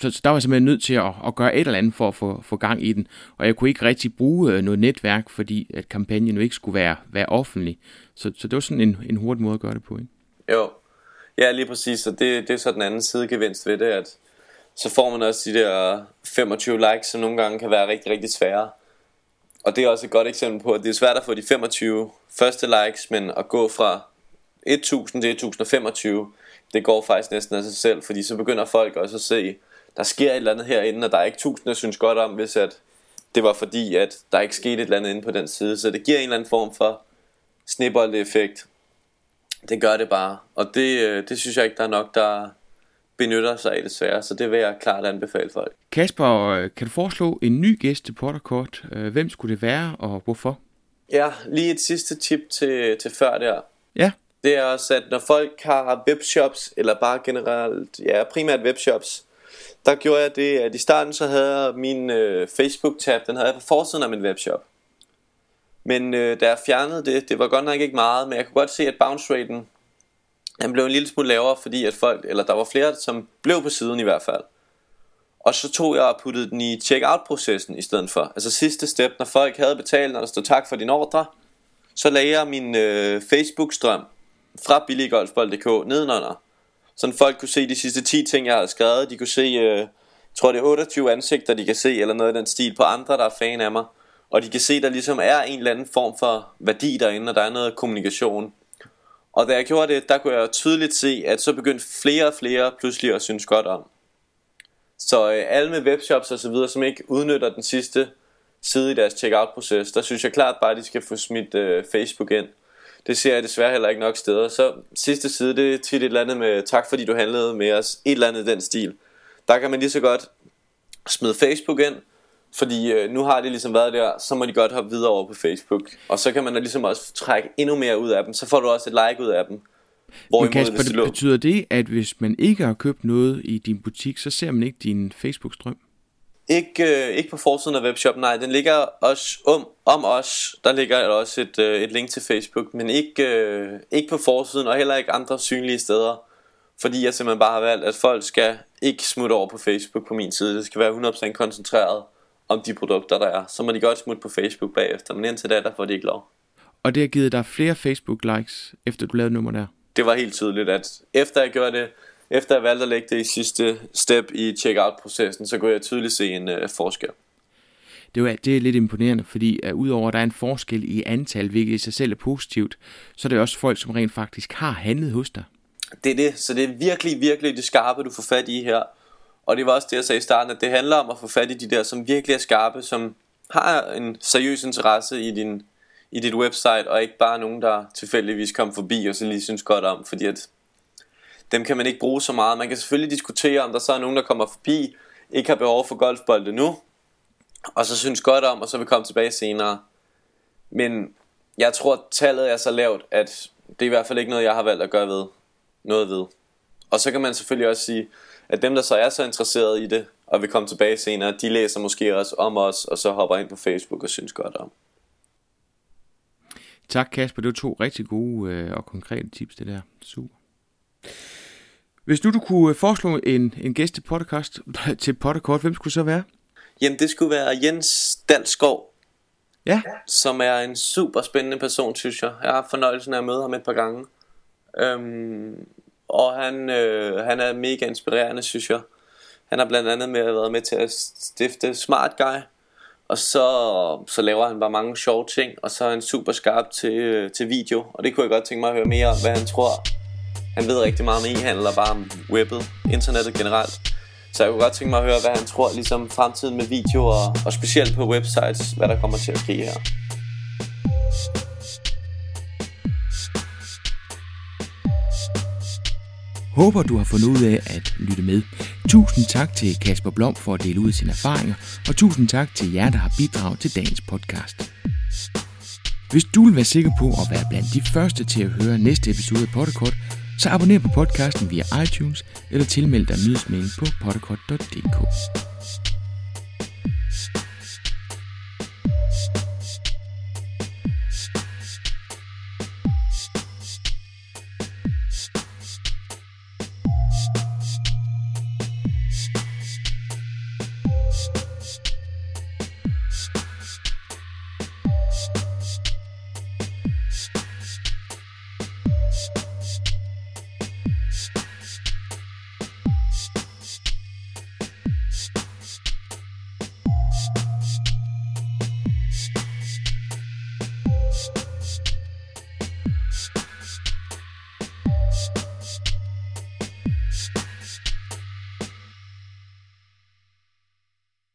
Så der var jeg simpelthen nødt til at gøre et eller andet for at få gang i den. Og jeg kunne ikke rigtig bruge noget netværk, fordi at kampagnen jo ikke skulle være offentlig. Så det var sådan en hurtig måde at gøre det på, ikke? Jo, ja lige præcis. Og det er så den anden sidegevinst ved det, at så får man også de der 25 likes, som nogle gange kan være rigtig, rigtig svære. Og det er også et godt eksempel på, at det er svært at få de 25 første likes, men at gå fra 1000 til 1025, det går faktisk næsten af sig selv, fordi så begynder folk også at se, der sker et eller andet herinde, og der er ikke 1000, der synes godt om, hvis at det var fordi, at der ikke skete et eller andet inde på den side. Så det giver en eller anden form for snebold-effekt. Det gør det bare, og det synes jeg ikke, der er nok, der benytter sig af desværre, så det vil jeg klart anbefale folk. Kasper, kan du foreslå en ny gæst til PotterCut? Hvem skulle det være, og hvorfor? Ja, lige et sidste tip til før der. Ja. Det er også, at når folk har webshops, eller bare generelt, ja primært webshops, der gjorde jeg det, at i starten så havde jeg min Facebook-tab, den havde jeg på forsiden af min webshop. Men da jeg fjernede det var godt nok ikke meget, men jeg kunne godt se, at bounce-raten, den blev en lille smule lavere, fordi at folk, eller der var flere, som blev på siden i hvert fald. Og så tog jeg og puttede den i check-out-processen i stedet for. Altså sidste step, når folk havde betalt, når der stod tak for din ordre, så lagde jeg min Facebook-strøm fra billiggolfbold.dk nedenunder, så folk kunne se de sidste 10 ting jeg havde skrevet. De kunne se, jeg tror det er 28 ansigter de kan se, eller noget i den stil på andre der er fan af mig. Og de kan se der ligesom er en eller anden form for værdi derinde, og der er noget kommunikation. Og da jeg gjorde det, der kunne jeg tydeligt se, at så begyndte flere og flere pludselig at synes godt om. Så alle med webshops og så videre, som ikke udnytter den sidste side i deres checkout-proces, der synes jeg klart bare de skal få smidt Facebook ind. Det ser jeg desværre heller ikke nok steder. Så sidste side, det er tit et eller andet med tak fordi du handlede med os, et eller andet den stil. Der kan man lige så godt smide Facebook ind, fordi nu har det ligesom været der, så må de godt hoppe videre over på Facebook. Og så kan man ligesom også trække endnu mere ud af dem, så får du også et like ud af dem. Men Kasper, det betyder det, at hvis man ikke har købt noget i din butik, så ser man ikke din Facebook-strøm? Ikke på forsiden af webshoppen, nej. Den ligger også om os. Der ligger også et link til Facebook, men ikke på forsiden og heller ikke andre synlige steder. Fordi jeg simpelthen bare har valgt, at folk skal ikke smutte over på Facebook på min side. Det skal være 100% koncentreret om de produkter, der er. Så må de godt smutte på Facebook bagefter, men indtil da, der får de ikke lov. Og det har givet dig flere Facebook-likes, efter du lavede nummer der? Det var helt tydeligt, at efter jeg gjorde det, efter jeg valgte at lægge det i sidste step i checkout-processen, så kunne jeg tydeligt se en forskel. Det er lidt imponerende, fordi udover at der er en forskel i antal, hvilket i sig selv er positivt, så er det også folk, som rent faktisk har handlet hos dig. Det er det, så det er virkelig, virkelig det skarpe, du får fat i her. Og det var også det, jeg sagde i starten, at det handler om at få fat i de der, som virkelig er skarpe, som har en seriøs interesse i dit website, og ikke bare nogen, der tilfældigvis kom forbi og så lige synes godt om, fordi at dem kan man ikke bruge så meget. Man kan selvfølgelig diskutere, om der så er nogen, der kommer forbi, ikke har behov for golfbold endnu, og så synes godt om, og så vil komme tilbage senere. Men jeg tror, tallet er så lavt, at det er i hvert fald ikke noget, jeg har valgt at gøre noget ved. Og så kan man selvfølgelig også sige, at dem, der så er så interesserede i det, og vil komme tilbage senere, de læser måske også om os, og så hopper ind på Facebook og synes godt om. Tak Kasper, det var 2 rigtig gode og konkrete tips, det der. Super. Hvis du kunne foreslå en gæst til podcast, til PotterCut, hvem skulle det så være? Jamen det skulle være Jens Danskov. Ja. Som er en super spændende person, synes jeg. Jeg har haft fornøjelsen af at møde ham et par gange. Og han er mega inspirerende, synes jeg. Han har blandt andet været med til at stifte Smartguy. Og så laver han bare mange sjove ting. Og så er han super skarp til video. Og det kunne jeg godt tænke mig at høre mere om, hvad han tror. Han ved rigtig meget om e-handel og bare om webbet, internettet generelt. Så jeg kunne godt tænke mig at høre, hvad han tror ligesom fremtiden med video og specielt på websites, hvad der kommer til at ske her. Håber du har fundet ud af at lytte med. Tusind tak til Kasper Blom for at dele ud af sine erfaringer, og tusind tak til jer, der har bidraget til dagens podcast. Hvis du vil være sikker på at være blandt de første til at høre næste episode af PotterCut, så abonner på podcasten via iTunes eller tilmeld dig nyhedsmailen på pottercut.dk.